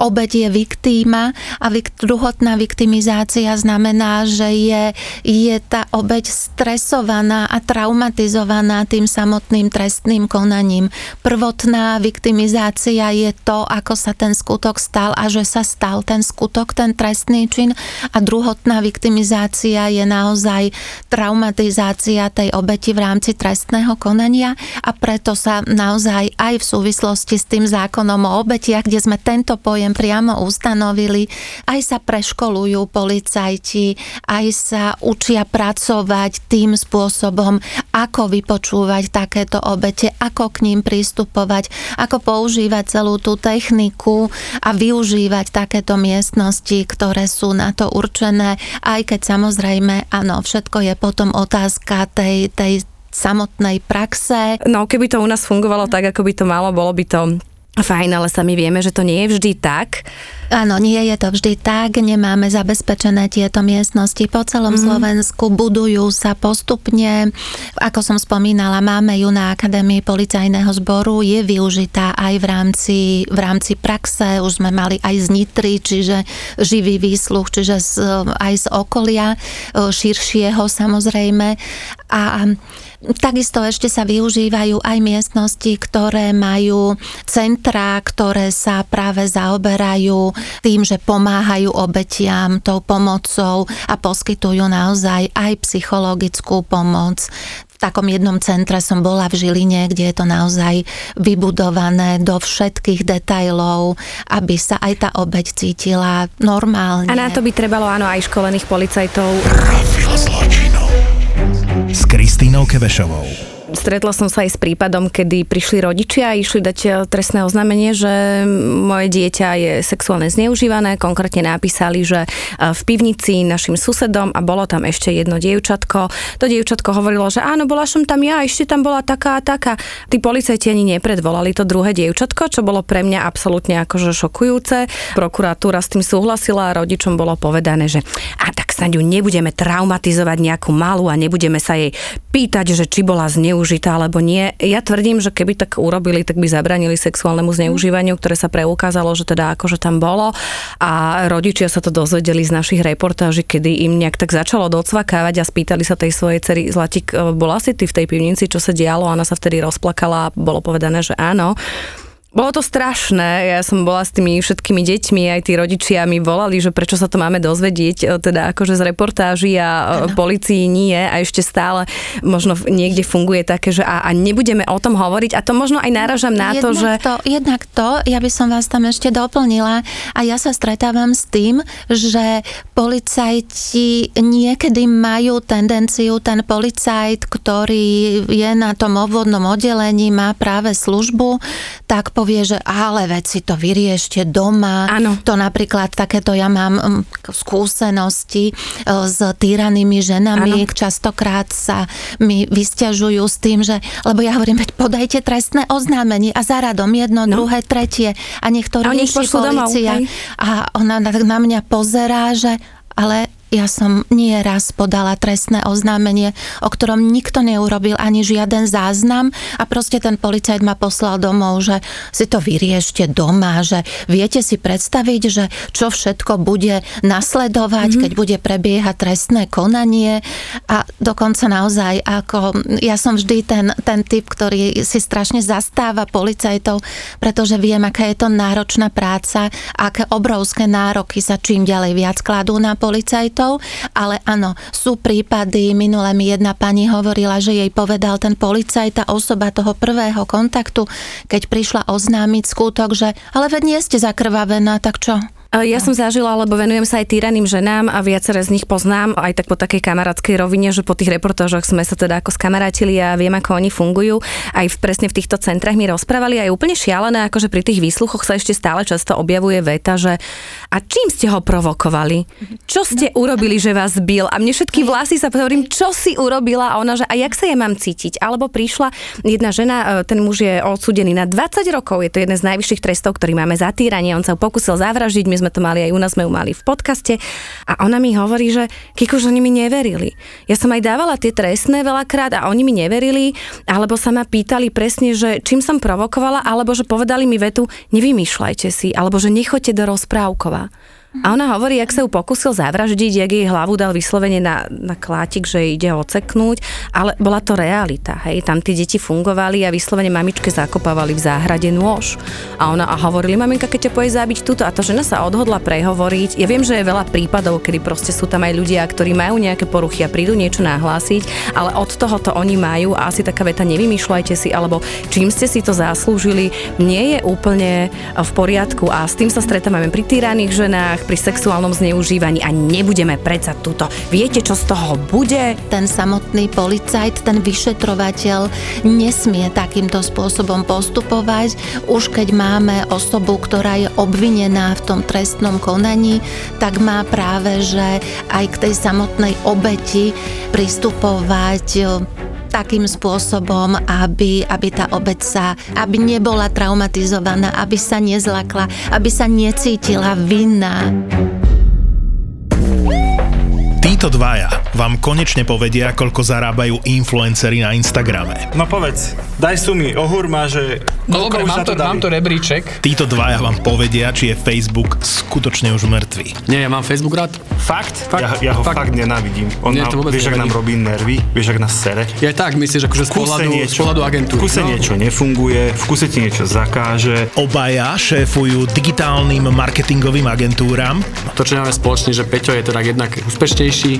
Obeť je viktíma a vikt, druhotná viktimizácia znamená, že je, je tá obeť stresovaná a traumatizovaná tým samotným trestným konaním. Prvotná viktimizácia je to, ako sa ten skutok stal a že sa stal ten skutok, ten trestný čin a druhotná viktimizácia je naozaj traumatizácia tej obeti v rámci trestného konania a preto sa naozaj aj v súvislosti s tým zákonom o obetiach, kde sme tento pojem priamo ustanovili, aj sa preškolujú policajti, aj sa učia pracovať tým spôsobom, ako vypočúvať takéto obete, ako k ním pristupovať, ako používať celú tú techniku a využívať takéto miestnosti, ktoré sú na to určené, aj keď samozrejme, áno, všetko je potom otázka tej, tej samotnej praxe. No, keby to u nás fungovalo tak, ako by to malo, bolo by to fajn, ale sami vieme, že to nie je vždy tak. Áno, nie je to vždy tak. Nemáme zabezpečené tieto miestnosti po celom mm. Slovensku. Budujú sa postupne. Ako som spomínala, máme ju na Akadémii Policajného zboru. Je využitá aj v rámci, v rámci praxe. Už sme mali aj z Nitry, čiže živý výsluch, čiže z, aj z okolia širšieho samozrejme. A takisto ešte sa využívajú aj miestnosti, ktoré majú centrá, ktoré sa práve zaoberajú tým, že pomáhajú obetiam tou pomocou a poskytujú naozaj aj psychologickú pomoc. V takom jednom centre som bola v Žiline, kde je to naozaj vybudované do všetkých detailov, aby sa aj tá obeť cítila normálne. A na to by trebalo áno aj školených policajtov. S Kristínou Kebešovou. Stretla som sa aj s prípadom, kedy prišli rodičia a išli dať trestné oznámenie, že moje dieťa je sexuálne zneužívané. Konkrétne napísali, že v pivnici našim susedom a bolo tam ešte jedno dievčatko. To dievčatko hovorilo, že áno, bola som tam ja, ešte tam bola taká a taká. Tí policajti ani nepredvolali to druhé dievčatko, čo bolo pre mňa absolútne akože šokujúce. Prokuratúra s tým súhlasila a rodičom bolo povedané, že a tak sa ňu nebudeme traumatizovať nejakú malú a nebudeme sa jej pýtať, že či bola zneužívaná alebo nie. Ja tvrdím, že keby tak urobili, tak by zabránili sexuálnemu zneužívaniu, ktoré sa preukázalo, že teda akože tam bolo a rodičia sa to dozvedeli z našich reportáží, kedy im nejak tak začalo docvakávať a spýtali sa tej svojej dcery: Zlatík, bola si ty v tej pivnici, čo sa dialo? Ona sa vtedy rozplakala a bolo povedané, že áno. Bolo to strašné, ja som bola s tými všetkými deťmi, aj tí rodičia mi volali, že prečo sa to máme dozvedieť, teda akože z reportáží a ano. Polícii nie a ešte stále možno niekde funguje také, že a, a nebudeme o tom hovoriť a to možno aj náražam na jednak to, že... To, jednak to, ja by som vás tam ešte doplnila a ja sa stretávam s tým, že policajti niekedy majú tendenciu, ten policajt, ktorý je na tom obvodnom oddelení, má práve službu, tak po povie, že ale veci to vyriešte doma. Áno. To napríklad takéto ja mám skúsenosti s týranými ženami. Áno. Častokrát sa mi vysťažujú s tým, že, lebo ja hovorím, veď podajte trestné oznámenie a zaradom jedno, no. druhé, tretie a nech to rieši polícia. A ona na mňa pozerá, že ale ja som nie raz podala trestné oznámenie, o ktorom nikto neurobil ani žiaden záznam a proste ten policajt ma poslal domov, že si to vyriešte doma, že viete si predstaviť, že čo všetko bude nasledovať, mm-hmm. keď bude prebiehať trestné konanie a dokonca naozaj, ako ja som vždy ten, ten typ, ktorý si strašne zastáva policajtov, pretože viem, aká je to náročná práca, aké obrovské nároky sa čím ďalej viac kladú na policajtov. Ale áno, sú prípady, minule mi jedna pani hovorila, že jej povedal ten policajt, tá osoba toho prvého kontaktu, keď prišla oznámiť skutok, že ale veď nie ste zakrvavená, tak čo? Ja no. som zažila, lebo venujem sa aj týraným ženám a viacere z nich poznám, aj tak po takej kamarátskej rovine, že po tých reportážoch sme sa teda ako skamarátili a viem, ako oni fungujú. Aj v, presne v týchto centrách mi rozprávali aj úplne šialené, akože pri tých výsluchoch sa ešte stále často objavuje veta, že a čím ste ho provokovali? Čo ste no. urobili, že vás bil? A mne všetky vlasy sa hovorím, čo si urobila? A ona, že a jak sa ja mám cítiť? Alebo prišla jedna žena, ten muž je odsúdený na dvadsať rokov, je to jeden z najvyšších trestov, ktorý máme za týranie, on sa pokúsil zavraždiť, my sme to mali aj u nás, sme ju mali v podcaste a ona mi hovorí, že Kiku, že oni mi neverili. Ja som aj dávala tie trestné veľakrát a oni mi neverili, alebo sa ma pýtali presne, že čím som provokovala, alebo že povedali mi vetu, nevymýšľajte si, alebo že nechoďte do Rozprávkova. A ona hovorí, jak sa ju pokúsil zavraždiť, jak jej hlavu dal vyslovene na, na klátik, že ide odseknúť, ale bola to realita, hej, tam tie deti fungovali a vyslovene mamičke zakopávali v záhrade nôž. A ona a hovorili, maminka, keď ťa pôjde zabiť túto, a tá žena sa odhodla prehovoriť. Ja viem, že je veľa prípadov, kedy proste sú tam aj ľudia, ktorí majú nejaké poruchy a prídu niečo nahlásiť, ale od toho to oni majú a asi taká veta nevymýšľajte si, alebo čím ste si to zaslúžili, nie je úplne v poriadku a s tým sa stretávame pri týraných ženách, pri sexuálnom zneužívaní a nebudeme predsa túto. Viete, čo z toho bude? Ten samotný policajt, ten vyšetrovateľ nesmie takýmto spôsobom postupovať. Už keď máme osobu, ktorá je obvinená v tom trestnom konaní, tak má práve, že aj k tej samotnej obeti pristupovať takým spôsobom, aby, aby tá obeť sa, aby nebola traumatizovaná, aby sa nezlakla, aby sa necítila vinná. Títo dvaja vám konečne povedia, koľko zarábajú influenceri na Instagrame. No povedz, daj sumy, ohúrma, že... Dobre, mám to, to mám to rebríček. Títo dvaja vám povedia, či je Facebook skutočne už mŕtvy. Nie, ja mám Facebook rád. Fakt? Fakt. Ja, ja ho fakt, fakt nenávidím. On nie, nám, vieš, ak nám robí nervy, vieš, ak nás sere. Ja tak, myslíš, akože z pohľadu, z pohľadu agentúry. V kuse no. niečo nefunguje, v kuse ti niečo zakáže. Obaja šéfujú digitálnym marketingovým agentúram. To, čo máme spoločne, že Peťo je teda jednak úspešnejší,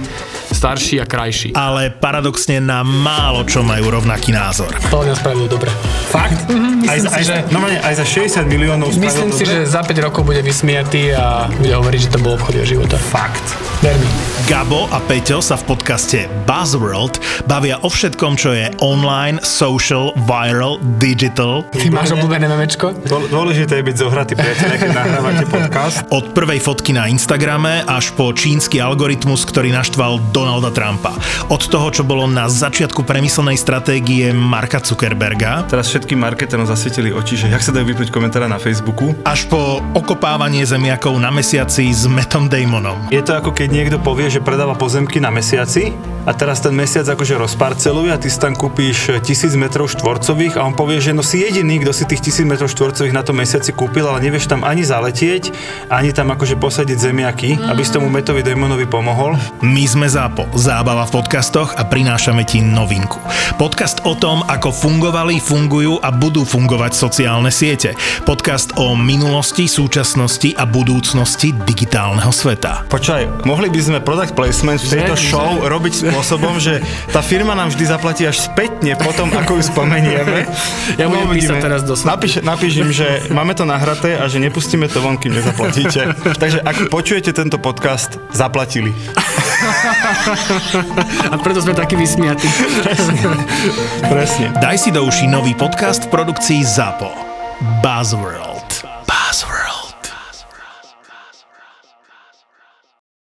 starší a krajší. Ale paradoxne na málo čo majú rovnaký názor. To nás spravilo dobre. Fakt? Mm-hmm, aj, si, aj, že... normálne, aj za šesťdesiat miliónov spravilo dobre. Myslím si, že za päť rokov bude vysmiatý a bude hovoriť, že to bol obchod jeho života. Fakt. Derby. Gabo a Peťo sa v podcaste Buzzworld bavia o všetkom, čo je online, social, viral, digital. Ty máš obľúbené memečko? Dôležité je byť zohratý, priateľe, keď nahrávate podcast. Od prvej fotky na Instagrame až po čínsky algoritmus, ktorý naštval Donalda Trumpa. Od toho, čo bolo na začiatku premyslenej stratégie Marka Zuckerberga. Teraz všetkým marketerom zasvietili oči, že jak sa dajú vypnúť komentára na Facebooku. Až po okopávanie zemiakov na mesiaci s Mattom Damonom. Je to ako keď niekto povie, že predáva pozemky na mesiaci a teraz ten mesiac akože rozparceluje a ty si tam kúpíš tisíc metrov štvorcových a on povie, že no si jediný, kto si tých tisíc metrov štvorcových na tom mesiaci kúpil, ale nevieš tam ani zaletieť, ani tam akože posadiť zemiaky, aby si tomu Mattovi Damonovi pomohol. My sme ZAPO, zábava v podcastoch a prinášame ti novinku. Podcast o tom, ako fungovali, fungujú a budú fungovať sociálne siete. Podcast o minulosti, súčasnosti a budúcnosti digitálneho sveta. Počkaj, mohli by sme product placement v tejto show robiť spôsobom, že tá firma nám vždy zaplatí až spätne potom, ako ju spomenieme. Ja budem písať teraz doslova. Napíš im, že máme to nahraté a že nepustíme to von, kým nezaplatíte. Takže ak počujete tento podcast, zaplatili. A preto sme takí vysmiatí. Presne. Presne. Daj si do uší nový podcast v produkcii ZAPO. Buzzworld.